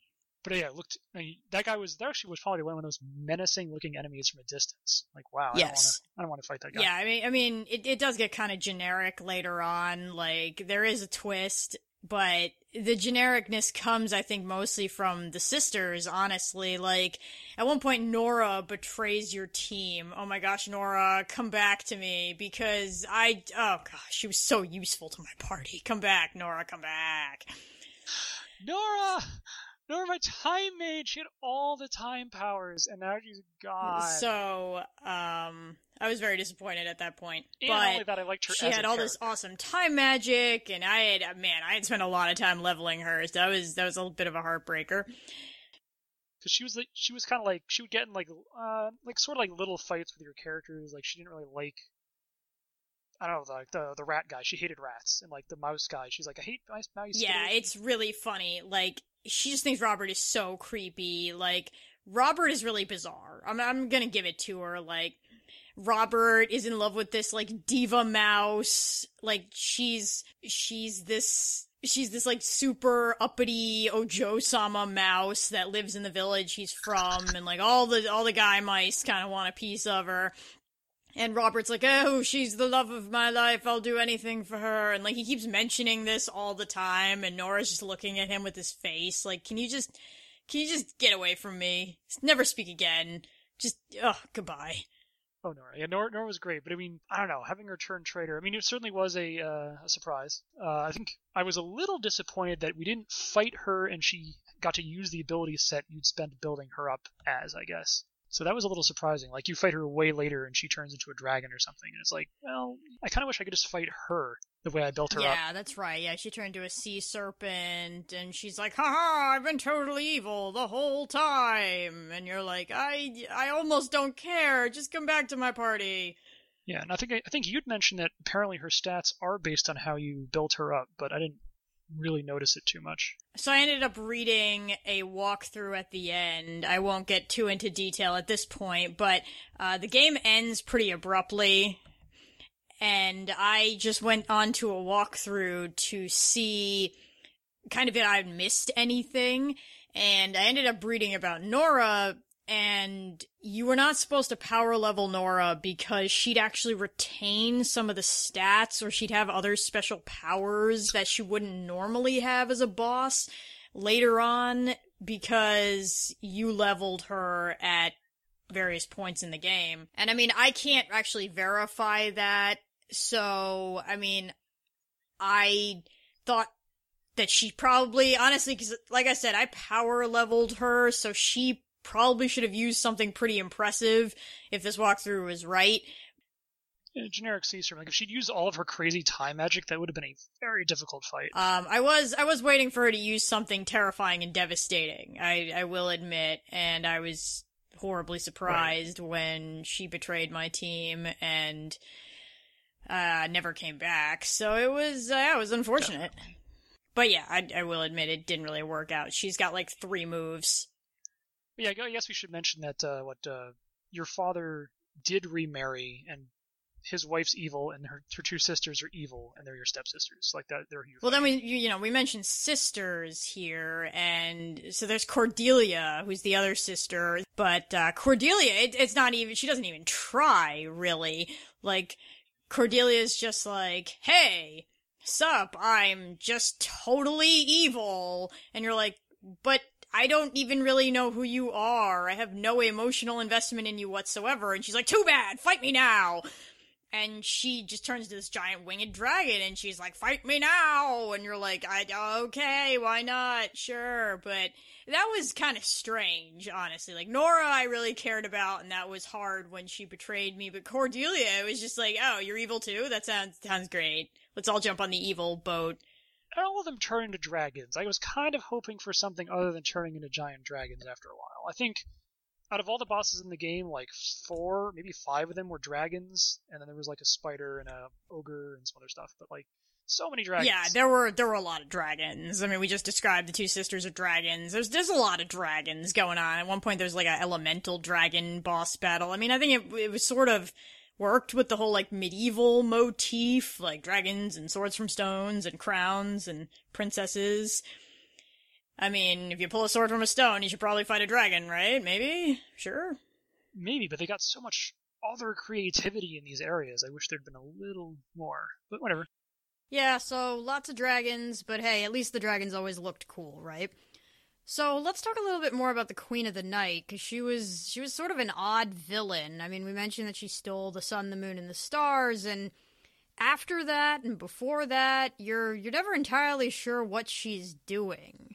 But yeah, looked I mean, that guy was that actually was probably one of those menacing looking enemies from a distance. Like, wow, yes. I don't want to fight that guy. Yeah, I mean, I mean, it, it does get kind of generic later on. Like, there is a twist, but the genericness comes, I think, mostly from the sisters. Honestly, like at one point, Nora betrays your team. Oh my gosh, Nora, come back to me because I oh gosh, she was so useful to my party. Come back, Nora, come back, Nora. Nor my time mage had all the time powers, and now she's gone. So, um, I was very disappointed at that point. And but not only that, I liked her. She as had a all character. This awesome time magic, and I had man, I had spent a lot of time leveling her. So that was that was a bit of a heartbreaker. Because she was like, she was kind of like she would get in like uh like sort of like little fights with your characters. Like she didn't really like. I don't know, like the, the the rat guy. She hated rats, and like the mouse guy. She's like, I hate mouse. Yeah, it's really funny. Like. She just thinks Robert is so creepy. Like, Robert is really bizarre. I'm I'm gonna give it to her. Like, Robert is in love with this, like, diva mouse. Like, she's, she's this, she's this, like, super uppity Ojo-sama mouse that lives in the village he's from, and, like, all the, all the guy mice kind of want a piece of her. And Robert's like, oh, she's the love of my life, I'll do anything for her. And, like, he keeps mentioning this all the time, and Nora's just looking at him with his face. Like, can you just, can you just get away from me? Never speak again. Just, oh, goodbye. Oh, Nora. Yeah, Nora, Nora was great, but, I mean, I don't know, having her turn traitor, I mean, it certainly was a, uh, a surprise. Uh, I think I was a little disappointed that we didn't fight her, and she got to use the ability set you'd spent building her up as, I guess. So that was a little surprising. Like, you fight her way later, and she turns into a dragon or something, and it's like, well, I kind of wish I could just fight her the way I built her yeah, up. Yeah, that's right. Yeah, she turned into a sea serpent, and she's like, haha, I've been totally evil the whole time. And you're like, I I almost don't care. Just come back to my party. Yeah, and I think, I think you'd mentioned that apparently her stats are based on how you built her up, but I didn't really notice it too much. So I ended up reading a walkthrough at the end. I won't get too into detail at this point, but uh, the game ends pretty abruptly, and I just went on to a walkthrough to see kind of if I missed anything, and I ended up reading about Nora, and you were not supposed to power level Nora because she'd actually retain some of the stats, or she'd have other special powers that she wouldn't normally have as a boss later on because you leveled her at various points in the game. And I mean, I can't actually verify that, so I mean, I thought that she probably, honestly, because like I said, I power leveled her, so she probably should have used something pretty impressive if this walkthrough was right. Yeah, generic sea serpent. Like, if she'd used all of her crazy time magic, that would have been a very difficult fight. Um, I was I was waiting for her to use something terrifying and devastating, I, I will admit, and I was horribly surprised right. when she betrayed my team, and uh, never came back. So it was, uh, yeah, it was unfortunate. Yeah. But yeah, I, I will admit it didn't really work out. She's got like three moves. Yeah, I guess we should mention that uh, what uh, your father did remarry, and his wife's evil, and her, her two sisters are evil, and they're your stepsisters. Like that, they're your well. Family. Then we, you know, we mentioned sisters here, and so there's Cordelia, who's the other sister. But uh, Cordelia, it, it's not even. She doesn't even try, really. Like Cordelia's just like, "Hey, sup? I'm just totally evil," and you're like, "But I don't even really know who you are. I have no emotional investment in you whatsoever." And she's like, "Too bad, fight me now." And she just turns into this giant winged dragon, and she's like, "Fight me now!" And you're like, "I okay, why not? Sure." But that was kind of strange, honestly. Like, Nora I really cared about, and that was hard when she betrayed me. But Cordelia, it was just like, "Oh, you're evil too? That sounds sounds great. Let's all jump on the evil boat." And all of them turn into dragons. I was kind of hoping for something other than turning into giant dragons after a while. I think out of all the bosses in the game, like four, maybe five of them were dragons, and then there was like a spider and a ogre and some other stuff, but like so many dragons. Yeah, there were there were a lot of dragons. I mean, we just described the two sisters are dragons. There's there's a lot of dragons going on. At one point, there's like an elemental dragon boss battle. I mean, I think it it was sort of worked with the whole like medieval motif, like dragons and swords from stones and crowns and princesses. I mean, if you pull a sword from a stone, you should probably fight a dragon, right? Maybe? Sure? Maybe, but they got so much other creativity in these areas. I wish there'd been a little more, but whatever. Yeah, so lots of dragons, but hey, at least the dragons always looked cool, right? So let's talk a little bit more about the Queen of the Night, because she was, she was sort of an odd villain. I mean, we mentioned that she stole the sun, the moon, and the stars, and after that and before that, you're you're never entirely sure what she's doing.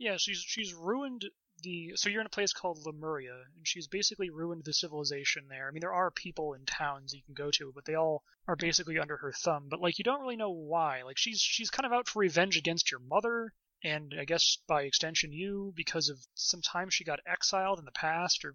Yeah, she's she's ruined the... So you're in a place called Lemuria, and she's basically ruined the civilization there. I mean, there are people in towns you can go to, but they all are basically under her thumb. But, like, you don't really know why. Like, she's she's kind of out for revenge against your mother, and I guess by extension you, because of some time she got exiled in the past, or...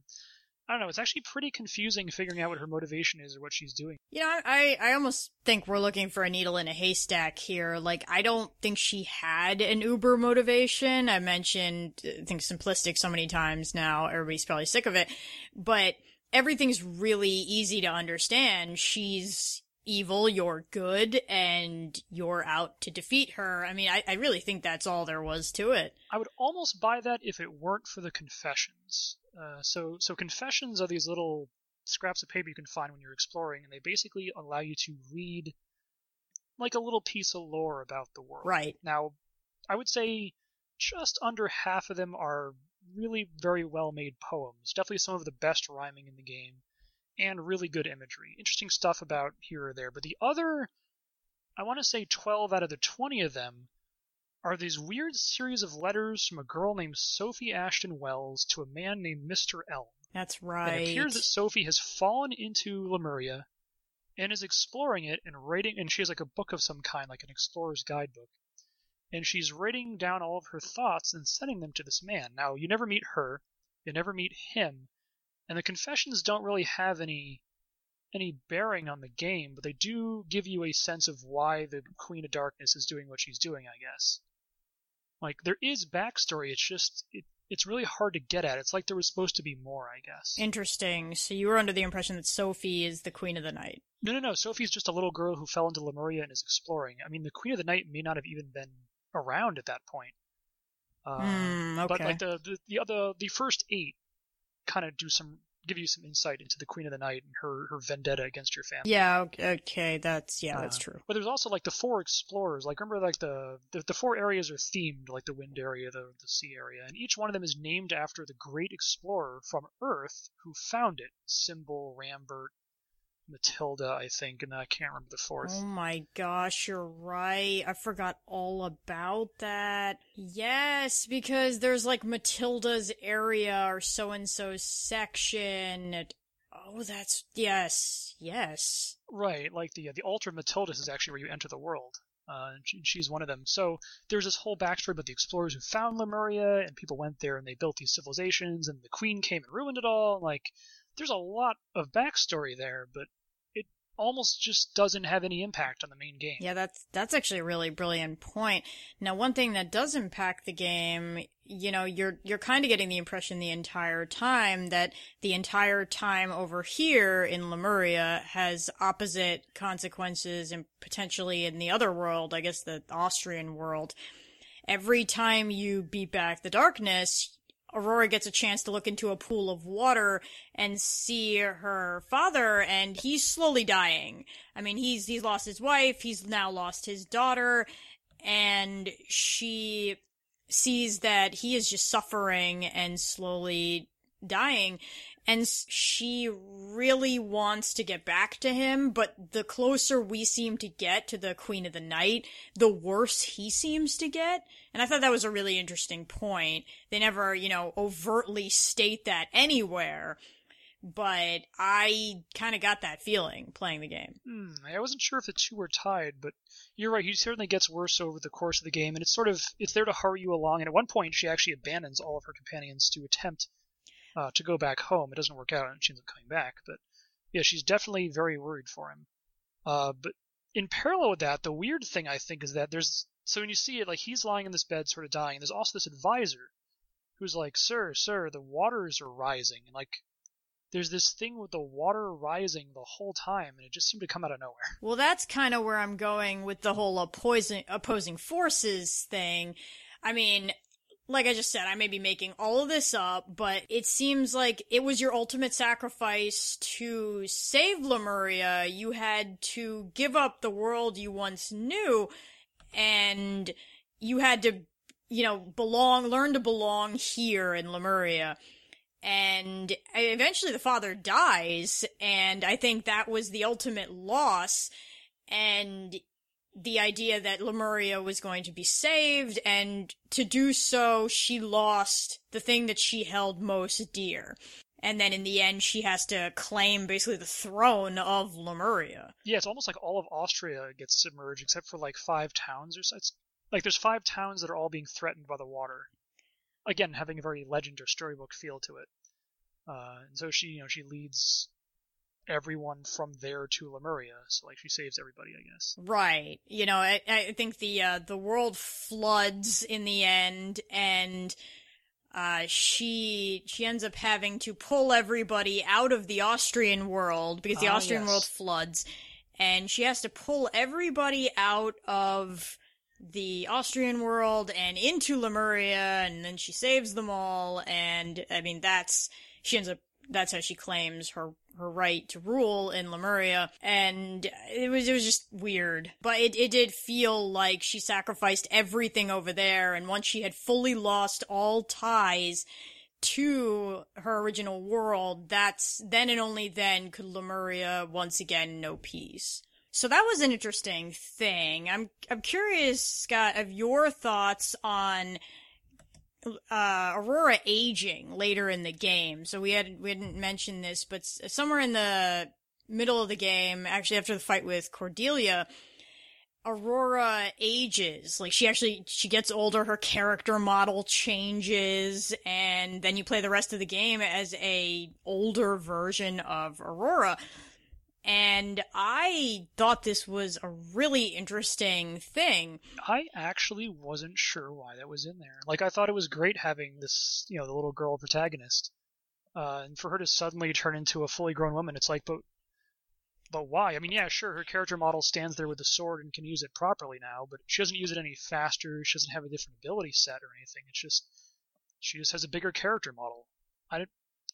I don't know, it's actually pretty confusing figuring out what her motivation is or what she's doing. You know, I, I almost think we're looking for a needle in a haystack here. Like, I don't think she had an uber motivation. I mentioned, I think, simplistic so many times now, everybody's probably sick of it. But everything's really easy to understand. She's evil, you're good, and you're out to defeat her. I mean, I, I really think that's all there was to it. I would almost buy that if it weren't for the confessions. Uh, so, so confessions are these little scraps of paper you can find when you're exploring, and they basically allow you to read like a little piece of lore about the world. Right. Now, I would say just under half of them are really very well-made poems. Definitely some of the best rhyming in the game, and really good imagery. Interesting stuff about here or there. But the other, I want to say twelve out of the twenty of them, are these weird series of letters from a girl named Sophie Ashton Wells to a man named Mister Elm. That's right. It appears that Sophie has fallen into Lemuria and is exploring it and writing, and she has like a book of some kind, like an explorer's guidebook. And she's writing down all of her thoughts and sending them to this man. Now, you never meet her, you never meet him, and the confessions don't really have any any bearing on the game, but they do give you a sense of why the Queen of Darkness is doing what she's doing, I guess. Like, there is backstory, it's just, it, it's really hard to get at. It's like there was supposed to be more, I guess. Interesting. So you were under the impression that Sophie is the Queen of the Night. No, no, no. Sophie's just a little girl who fell into Lemuria and is exploring. I mean, the Queen of the Night may not have even been around at that point. Uh, mm, okay. But, like, the, the, the, other, the first eight kind of do some... give you some insight into the Queen of the Night and her, her vendetta against your family. Yeah, okay, that's, yeah, uh, that's true. But there's also, like, the four explorers. Like, remember, like, the, the, the four areas are themed, like the wind area, the, the sea area, and each one of them is named after the great explorer from Earth who found it. Symbol, Rambert, Matilda, I think, and I can't remember the fourth. Oh my gosh, you're right. I forgot all about that. Yes, because there's like Matilda's area or so-and-so's section. It, oh, that's... Yes, yes. Right, like the uh, the altar of Matilda's is actually where you enter the world. Uh, and she, she's one of them. So there's this whole backstory about the explorers who found Lemuria, and people went there and they built these civilizations, and the queen came and ruined it all. Like... there's a lot of backstory there, but it almost just doesn't have any impact on the main game. Yeah, that's that's actually a really brilliant point. Now, one thing that does impact the game, you know, you're you're kind of getting the impression the entire time that the entire time over here in Lemuria has opposite consequences, and potentially in the other world, I guess the Austrian world. Every time you beat back the darkness, Aurora gets a chance to look into a pool of water and see her father, and he's slowly dying. I mean, he's he's lost his wife, he's now lost his daughter, and she sees that he is just suffering and slowly dying, and she really wants to get back to him, but the closer we seem to get to the Queen of the Night, the worse he seems to get. And I thought that was a really interesting point. They never, you know, overtly state that anywhere, but I kind of got that feeling playing the game. Mm, I wasn't sure if the two were tied, but you're right, he certainly gets worse over the course of the game, and it's sort of, it's there to hurry you along, and at one point she actually abandons all of her companions to attempt Uh, to go back home. It doesn't work out, and she ends up coming back. But yeah, she's definitely very worried for him. Uh, but in parallel with that, the weird thing I think is that there's, so when you see it, like he's lying in this bed, sort of dying. And there's also this advisor who's like, "Sir, sir, the waters are rising," and like, there's this thing with the water rising the whole time, and it just seemed to come out of nowhere. Well, that's kind of where I'm going with the whole opposing opposing forces thing. I mean, like I just said, I may be making all of this up, but it seems like it was your ultimate sacrifice to save Lemuria. You had to give up the world you once knew, and you had to, you know, belong, learn to belong here in Lemuria. And eventually the father dies, and I think that was the ultimate loss, and the idea that Lemuria was going to be saved, and to do so, she lost the thing that she held most dear. And then in the end, she has to claim basically the throne of Lemuria. Yeah, it's almost like all of Austria gets submerged, except for like five towns or so. It's, like, there's five towns that are all being threatened by the water. Again, having a very legend or storybook feel to it. Uh, and so she, you know, she leads everyone from there to Lemuria, so like she saves everybody, I guess. Right. You know, I, I think the uh, the world floods in the end, and uh, she she ends up having to pull everybody out of the Austrian world because the ah, Austrian yes. world floods, and she has to pull everybody out of the Austrian world and into Lemuria, and then she saves them all, and I mean that's she ends up that's how she claims her her right to rule in Lemuria, and it was it was just weird. But it, it did feel like she sacrificed everything over there, and once she had fully lost all ties to her original world, that's then and only then could Lemuria once again know peace. So that was an interesting thing. I'm I'm curious, Scott, of your thoughts on Uh, Aurora aging later in the game. So we hadn't we hadn't mentioned this, but somewhere in the middle of the game, actually after the fight with Cordelia, Aurora ages. Like she actually she gets older, her character model changes, and then you play the rest of the game as a older version of Aurora. And I thought this was a really interesting thing. I actually wasn't sure why that was in there. Like, I thought it was great having this, you know, the little girl protagonist. Uh, and for her to suddenly turn into a fully grown woman, it's like, but but why? I mean, yeah, sure, her character model stands there with the sword and can use it properly now, but she doesn't use it any faster, she doesn't have a different ability set or anything. It's just, she just has a bigger character model. I,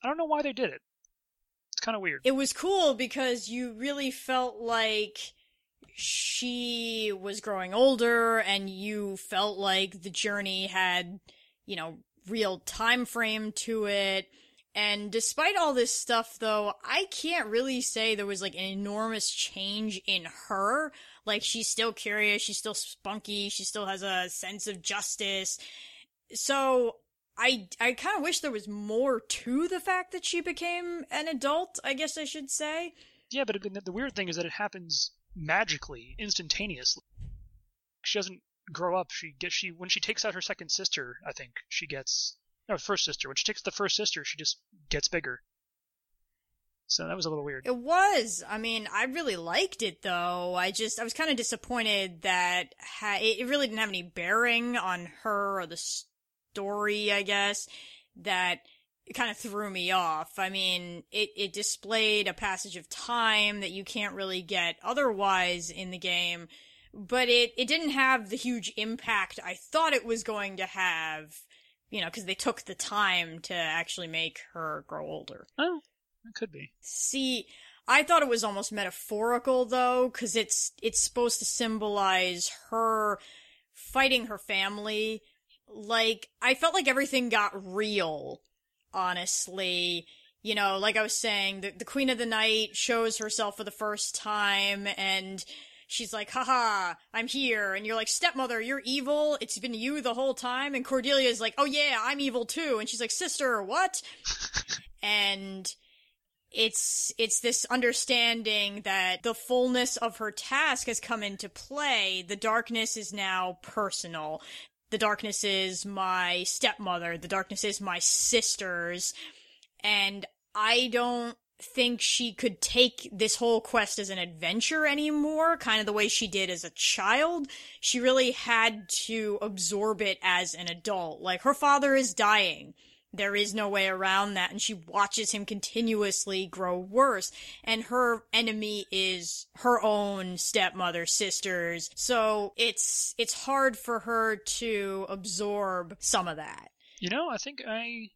I don't know why they did it. Kind of weird. It was cool because you really felt like she was growing older, and you felt like the journey had, you know, real time frame to it. And despite all this stuff, though, I can't really say there was like an enormous change in her. Like, she's still curious, she's still spunky, she still has a sense of justice. So I, I kind of wish there was more to the fact that she became an adult, I guess I should say. Yeah, but it, the weird thing is that it happens magically, instantaneously. She doesn't grow up. She gets, she when she takes out her second sister, I think, she gets... No, first sister. When she takes the first sister, she just gets bigger. So that was a little weird. It was. I mean, I really liked it, though. I just, I was kind of disappointed that ha- it really didn't have any bearing on her or the story, I guess, that it kind of threw me off. I mean, it, it displayed a passage of time that you can't really get otherwise in the game, but it, it didn't have the huge impact I thought it was going to have, you know, because they took the time to actually make her grow older. Oh. It could be. See, I thought it was almost metaphorical, though, because it's, it's supposed to symbolize her fighting her family. Like, I felt like everything got real, honestly. You know, like I was saying, the, the Queen of the Night shows herself for the first time, and she's like, haha, I'm here. And you're like, stepmother, you're evil. It's been you the whole time. And Cordelia's like, oh yeah, I'm evil too. And she's like, sister, what? And... It's it's this understanding that the fullness of her task has come into play. The darkness is now personal. The darkness is my stepmother. The darkness is my sisters. And I don't think she could take this whole quest as an adventure anymore, kind of the way she did as a child. She really had to absorb it as an adult. Like, her father is dying. There is no way around that, and she watches him continuously grow worse, and her enemy is her own stepmother, sisters, so it's it's hard for her to absorb some of that. You know, I think I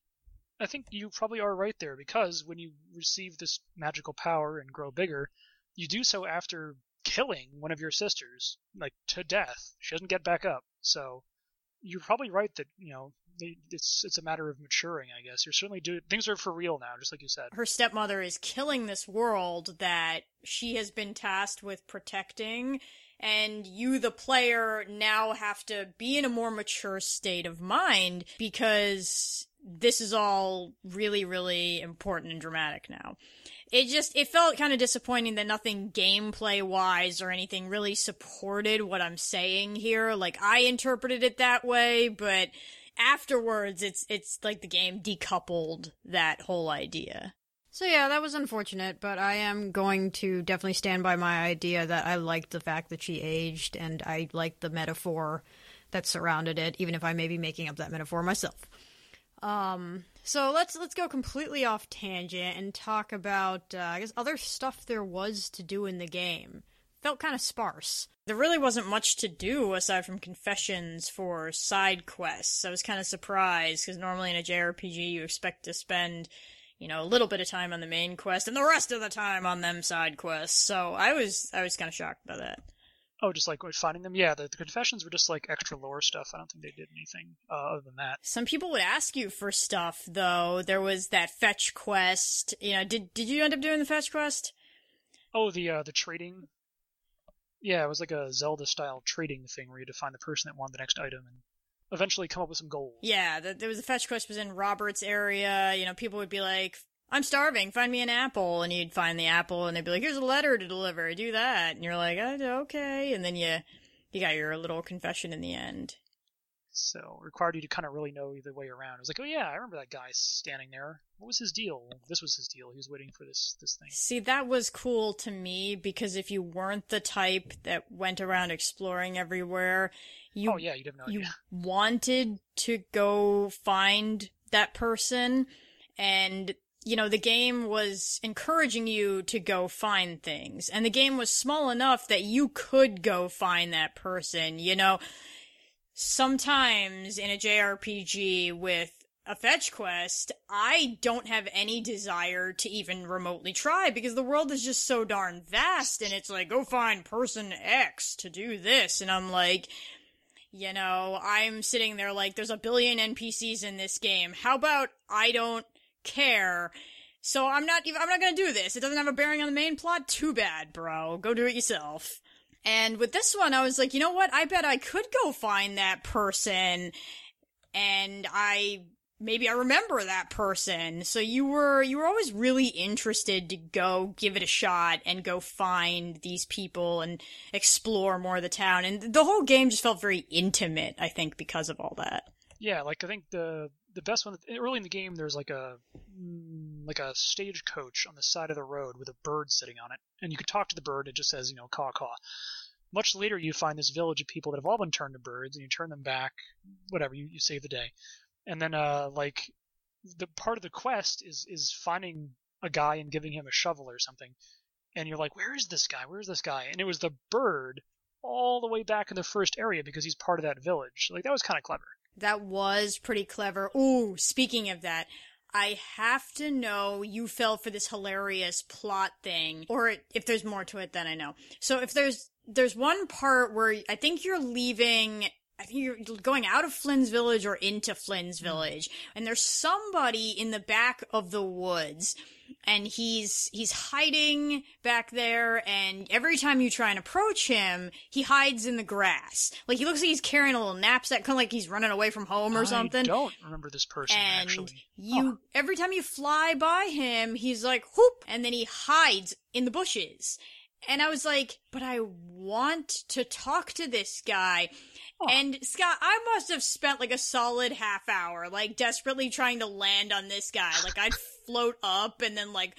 I think you probably are right there, because when you receive this magical power and grow bigger, you do so after killing one of your sisters, like, to death. She doesn't get back up, so you're probably right that, you know, It's it's a matter of maturing, I guess. You're certainly doing things are for real now, just like you said. Her stepmother is killing this world that she has been tasked with protecting, and you, the player, now have to be in a more mature state of mind because this is all really, really important and dramatic now. It just it felt kind of disappointing that nothing gameplay-wise or anything really supported what I'm saying here. Like, I interpreted it that way, but afterwards, it's it's like the game decoupled that whole idea. So yeah, that was unfortunate, but I am going to definitely stand by my idea that I liked the fact that she aged, and I liked the metaphor that surrounded it, even if I may be making up that metaphor myself. Um, so let's let's go completely off tangent and talk about, uh, I guess, other stuff there was to do in the game. Felt kind of sparse. There really wasn't much to do aside from confessions for side quests. I was kind of surprised, because normally in a J R P G you expect to spend, you know, a little bit of time on the main quest and the rest of the time on them side quests. So I was I was kind of shocked by that. Oh, just like finding them? Yeah, the, the confessions were just like extra lore stuff. I don't think they did anything uh, other than that. Some people would ask you for stuff, though. There was that fetch quest. You know, did did you end up doing the fetch quest? Oh, the uh, the trading. Yeah, it was like a Zelda-style trading thing where you had to find the person that wanted the next item and eventually come up with some gold. Yeah, the, there was a fetch quest was in Robert's area. You know, people would be like, I'm starving, find me an apple. And you'd find the apple, and they'd be like, here's a letter to deliver, do that. And you're like, oh, okay. And then you, you got your little confession in the end. So it required you to kind of really know either way around. It was like, oh yeah, I remember that guy standing there. What was his deal? This was his deal. He was waiting for this this thing. See, that was cool to me, because if you weren't the type that went around exploring everywhere, you, oh, yeah, you'd have no idea. You wanted to go find that person, and, you know, the game was encouraging you to go find things. And the game was small enough that you could go find that person, you know. Sometimes in a J R P G with a fetch quest, I don't have any desire to even remotely try, because the world is just so darn vast, and it's like, go find person X to do this, and I'm like, you know, I'm sitting there like, there's a billion N P Cs in this game, how about I don't care, so I'm not even, I'm not gonna do this, it doesn't have a bearing on the main plot, too bad, bro, go do it yourself. And with this one, I was like, you know what? I bet I could go find that person, and I maybe I remember that person. So you were you were always really interested to go give it a shot and go find these people and explore more of the town. And the whole game just felt very intimate, I think, because of all that. Yeah, like I think the the best one early in the game, there's like a like a stagecoach on the side of the road with a bird sitting on it, and you could talk to the bird. It just says, you know, caw caw. Much later, you find this village of people that have all been turned to birds, and you turn them back. Whatever, you, you save the day, and then uh, like the part of the quest is is finding a guy and giving him a shovel or something, and you're like, where is this guy? Where is this guy? And it was the bird all the way back in the first area because he's part of that village. Like that was kind of clever. That was pretty clever. Ooh, speaking of that, I have to know you fell for this hilarious plot thing, or it, if there's more to it, then I know. So if there's there's one part where I think you're leaving, I think you're going out of Flynn's Village or into Flynn's Village, and there's somebody in the back of the woods, and he's he's hiding back there, and every time you try and approach him, he hides in the grass. Like, he looks like he's carrying a little knapsack, kind of like he's running away from home or something. I don't remember this person, and actually. You, oh. Every time you fly by him, he's like, whoop, and then he hides in the bushes. And I was like, but I want to talk to this guy. Oh. And, Scott, I must have spent, like, a solid half hour, like, desperately trying to land on this guy. Like, I'd float up and then, like,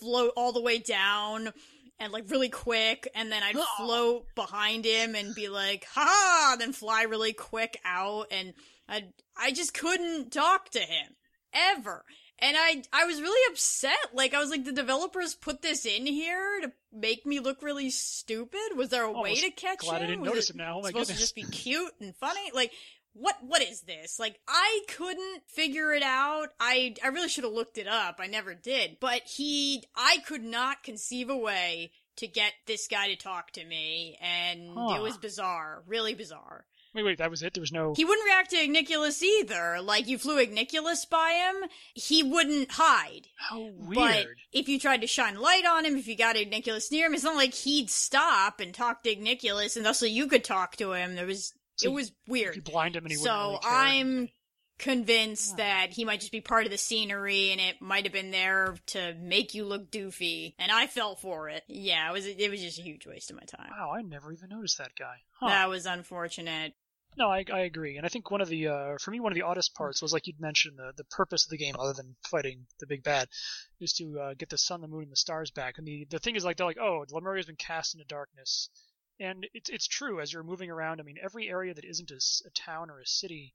float all the way down and, like, really quick. And then I'd oh. float behind him and be like, ha-ha, and then fly really quick out. And I I just couldn't talk to him. Ever. And I I was really upset. Like, I was like, the developers put this in here to make me look really stupid? Was there a oh, way to catch glad him? Glad I didn't was notice it, him now. Oh my supposed goodness. To just be cute and funny? Like, what what is this? Like, I couldn't figure it out. I, I really should have looked it up. I never did. But he... I could not conceive a way to get this guy to talk to me. And huh. it was bizarre. Really bizarre. Wait, wait, that was it? There was no... He wouldn't react to Igniculus either. Like, you flew Igniculus by him, he wouldn't hide. How weird. But if you tried to shine light on him, if you got Igniculus near him, it's not like he'd stop and talk to Igniculus, and also you could talk to him. There was... So it was weird. You blind him and he wouldn't really care. So I'm convinced yeah. that he might just be part of the scenery, and it might have been there to make you look doofy, and I fell for it. Yeah, it was, it was just a huge waste of my time. Wow, I never even noticed that guy. Huh. That was unfortunate. No, I, I agree. And I think one of the, uh, for me, one of the oddest parts was, like you'd mentioned, the, the purpose of the game, other than fighting the big bad, is to uh, get the sun, the moon, and the stars back. And the, the thing is, like, they're like, oh, Lemuria's been cast into darkness. And it's it's true, as you're moving around, I mean, every area that isn't a, a town or a city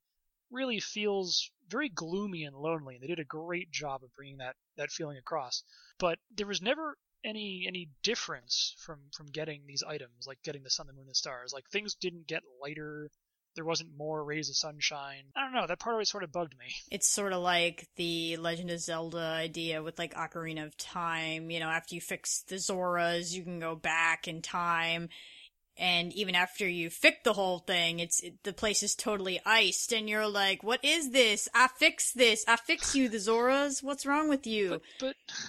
really feels very gloomy and lonely. They did a great job of bringing that, that feeling across. But there was never... any any difference from from getting these items, like getting the sun, the moon, and stars. Like, things didn't get lighter. There wasn't more rays of sunshine. I don't know, that part always sort of bugged me. It's sort of like the Legend of Zelda idea with, like, Ocarina of Time. You know, after you fix the Zoras, you can go back in time. And even after you fix the whole thing, it's it, the place is totally iced, and you're like, what is this? I fix this. I fix you, the Zoras. What's wrong with you? But... but...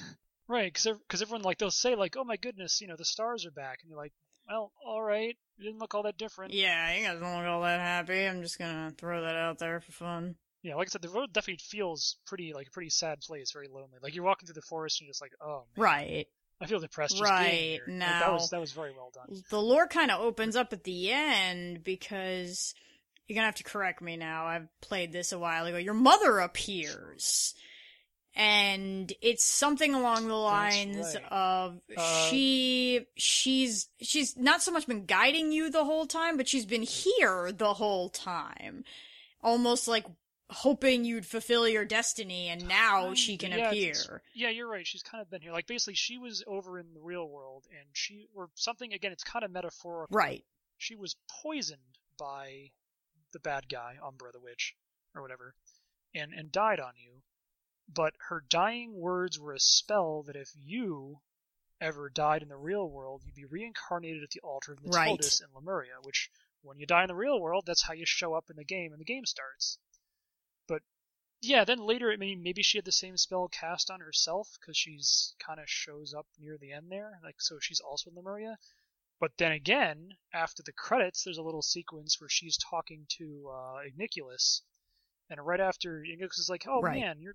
Right, because everyone, like, they'll say, like, oh my goodness, you know, the stars are back. And you're like, well, all right, it didn't look all that different. Yeah, you guys don't look all that happy. I'm just going to throw that out there for fun. Yeah, like I said, the road definitely feels pretty, like, a pretty sad place, very lonely. Like, you're walking through the forest and you're just like, oh, man. Right. I feel depressed just right, being here. Right, now. Like, that, was, that was very well done. The lore kind of opens up at the end because, you're going to have to correct me now, I've played this a while ago, your mother appears. And it's something along the lines right. of uh, she, she's, she's not so much been guiding you the whole time, but she's been here the whole time. Almost like hoping you'd fulfill your destiny, and now she can yeah, appear. It's, it's, yeah, you're right. She's kind of been here. Like, basically, she was over in the real world, and she, or something, again, it's kind of metaphorical. Right. She was poisoned by the bad guy, Umbra the Witch, or whatever, and, and died on you. But her dying words were a spell that if you ever died in the real world, you'd be reincarnated at the altar of Matildas right. in Lemuria, which when you die in the real world, that's how you show up in the game, and the game starts. But, yeah, then later, I mean, maybe she had the same spell cast on herself, because she's kind of shows up near the end there, like, so she's also in Lemuria. But then again, after the credits, there's a little sequence where she's talking to uh, Igniculus, and right after, Igniculus is like, oh, right. man, you're...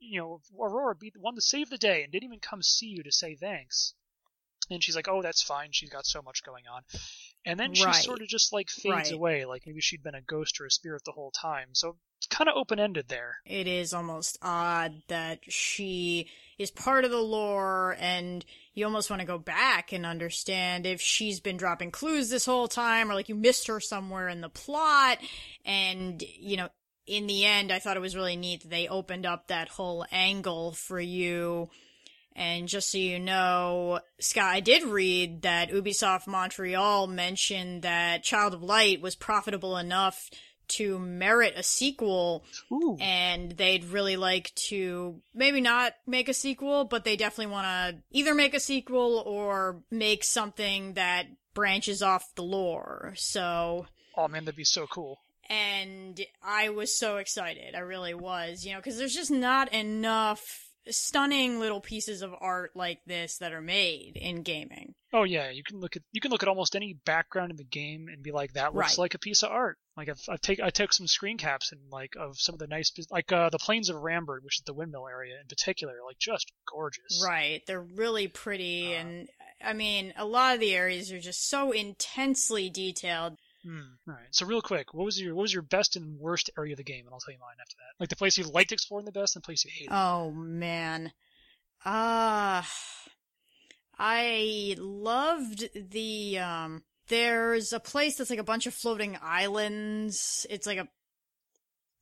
you know, Aurora beat the one to save the day and didn't even come see you to say thanks. And she's like, oh, that's fine. She's got so much going on. And then she right. sort of just, like, fades right. away. Like, maybe she'd been a ghost or a spirit the whole time. So it's kind of open-ended there. It is almost odd that she is part of the lore, and you almost want to go back and understand if she's been dropping clues this whole time, or, like, you missed her somewhere in the plot, and, you know, in the end, I thought it was really neat that they opened up that whole angle for you. And just so you know, Scott, I did read that Ubisoft Montreal mentioned that Child of Light was profitable enough to merit a sequel. Ooh. And they'd really like to maybe not make a sequel, but they definitely want to either make a sequel or make something that branches off the lore. So, oh man, that'd be so cool. And I was so excited. I really was, you know, because there's just not enough stunning little pieces of art like this that are made in gaming. Oh yeah, you can look at you can look at almost any background in the game and be like, that looks right. Like a piece of art. Like I've, I've take I took some screen caps and like of some of the nice like uh, the Plains of Rambert, which is the windmill area in particular, like just gorgeous. Right, they're really pretty, uh, and I mean a lot of the areas are just so intensely detailed. Mm, all right. So real quick, what was your what was your best and worst area of the game? And I'll tell you mine after that. Like the place you liked exploring the best and the place you hated. Oh, man. Uh, I loved the... Um, there's a place that's like a bunch of floating islands. It's like a...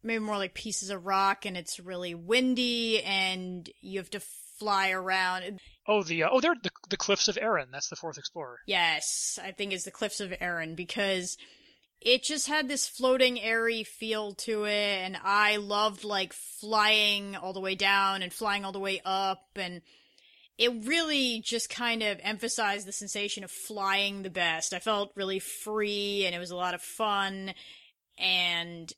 Maybe more like pieces of rock, and it's really windy, and you have to fly around. Oh, the uh, oh, they're the, the Cliffs of Aaron. That's the fourth explorer. Yes, I think it's the Cliffs of Aaron, because it just had this floating, airy feel to it, and I loved, like, flying all the way down and flying all the way up, and it really just kind of emphasized the sensation of flying the best. I felt really free, and it was a lot of fun, and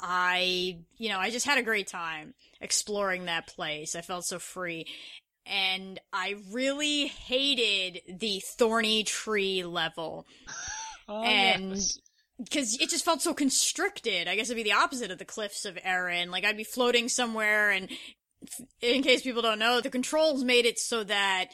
I, you know, I just had a great time exploring that place. I felt so free. And I really hated the thorny tree level. Oh, and because yes. It just felt so constricted. I guess it'd be the opposite of the Cliffs of Aaron. Like, I'd be floating somewhere, and in case people don't know, the controls made it so that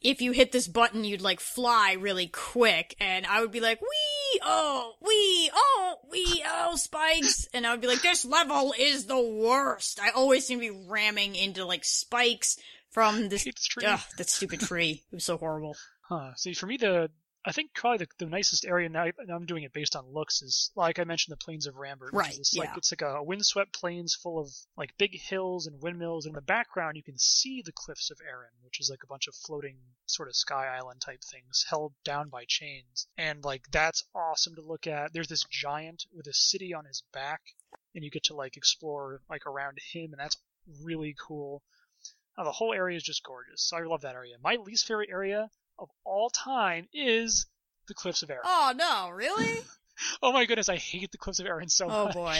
if you hit this button, you'd, like, fly really quick. And I would be like, wee, oh, wee, oh, wee, oh, spikes. And I would be like, this level is the worst. I always seem to be ramming into, like, spikes from this, tree. Ugh, that stupid tree. It was so horrible. Huh. See, for me, the I think probably the, the nicest area, now I'm doing it based on looks, is, like I mentioned, the Plains of Rambert. Right, is yeah. Like, it's like a windswept plains full of, like, big hills and windmills. And in the background, you can see the Cliffs of Aaron, which is, like, a bunch of floating sort of sky island-type things held down by chains. And, like, that's awesome to look at. There's this giant with a city on his back, and you get to, like, explore, like, around him, and that's really cool. Oh, the whole area is just gorgeous. So I love that area. My least favorite area of all time is the Cliffs of Aaron. Oh, no, really? Oh, my goodness. I hate the Cliffs of Aaron so oh, much. Oh, boy.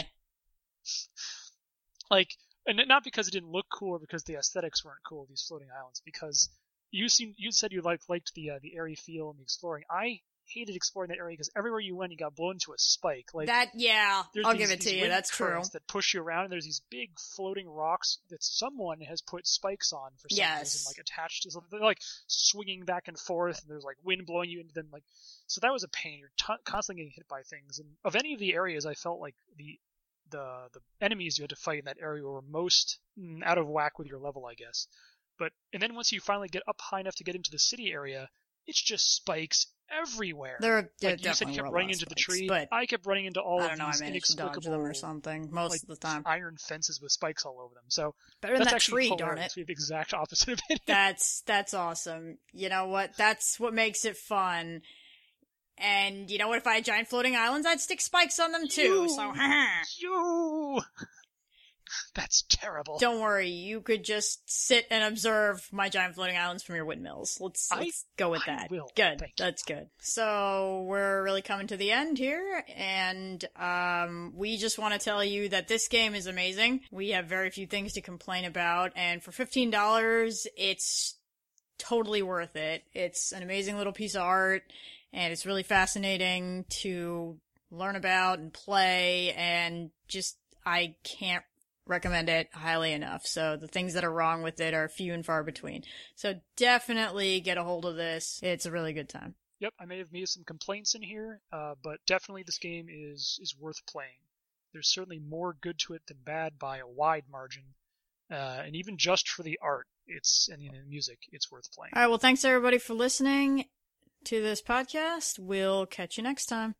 Like, and not because it didn't look cool or because the aesthetics weren't cool, these floating islands, because you seemed, you said you liked, liked the uh, the airy feel and the exploring. I hated exploring that area because everywhere you went, you got blown to a spike. Like that, yeah, I'll these, give it to you. That's true. That push you around, and there's these big floating rocks that someone has put spikes on for some yes. reason, like attached to something. They're like swinging back and forth, and there's like wind blowing you into them. Like, so that was a pain. You're t- constantly getting hit by things. And of any of the areas, I felt like the the the enemies you had to fight in that area were most mm, out of whack with your level, I guess. But and then once you finally get up high enough to get into the city area, it's just spikes everywhere. There are, there like you said, you kept running into spikes, the tree. But I kept running into all of know, these inexplicable them or something most like, of the time. Iron fences with spikes all over them. So better than that tree, hilarious. Darn it! We have the exact opposite of it. That's that's awesome. You know what? That's what makes it fun. And you know what? If I had giant floating islands, I'd stick spikes on them too. You, so you. That's terrible. Don't worry, you could just sit and observe my giant floating islands from your windmills. Let's, let's I, go with that. I will. Good. Thank That's you. Good. So we're really coming to the end here, and um, we just want to tell you that this game is amazing. We have very few things to complain about, and for fifteen dollars, it's totally worth it. It's an amazing little piece of art, and it's really fascinating to learn about and play, and just, I can't recommend it highly enough. So the things that are wrong with it are few and far between. So definitely get a hold of this. It's a really good time. Yep, I may have made some complaints in here, uh, but definitely this game is, is worth playing. There's certainly more good to it than bad by a wide margin. Uh, and even just for the art, it's and the music, it's worth playing. All right, well, thanks everybody for listening to this podcast. We'll catch you next time.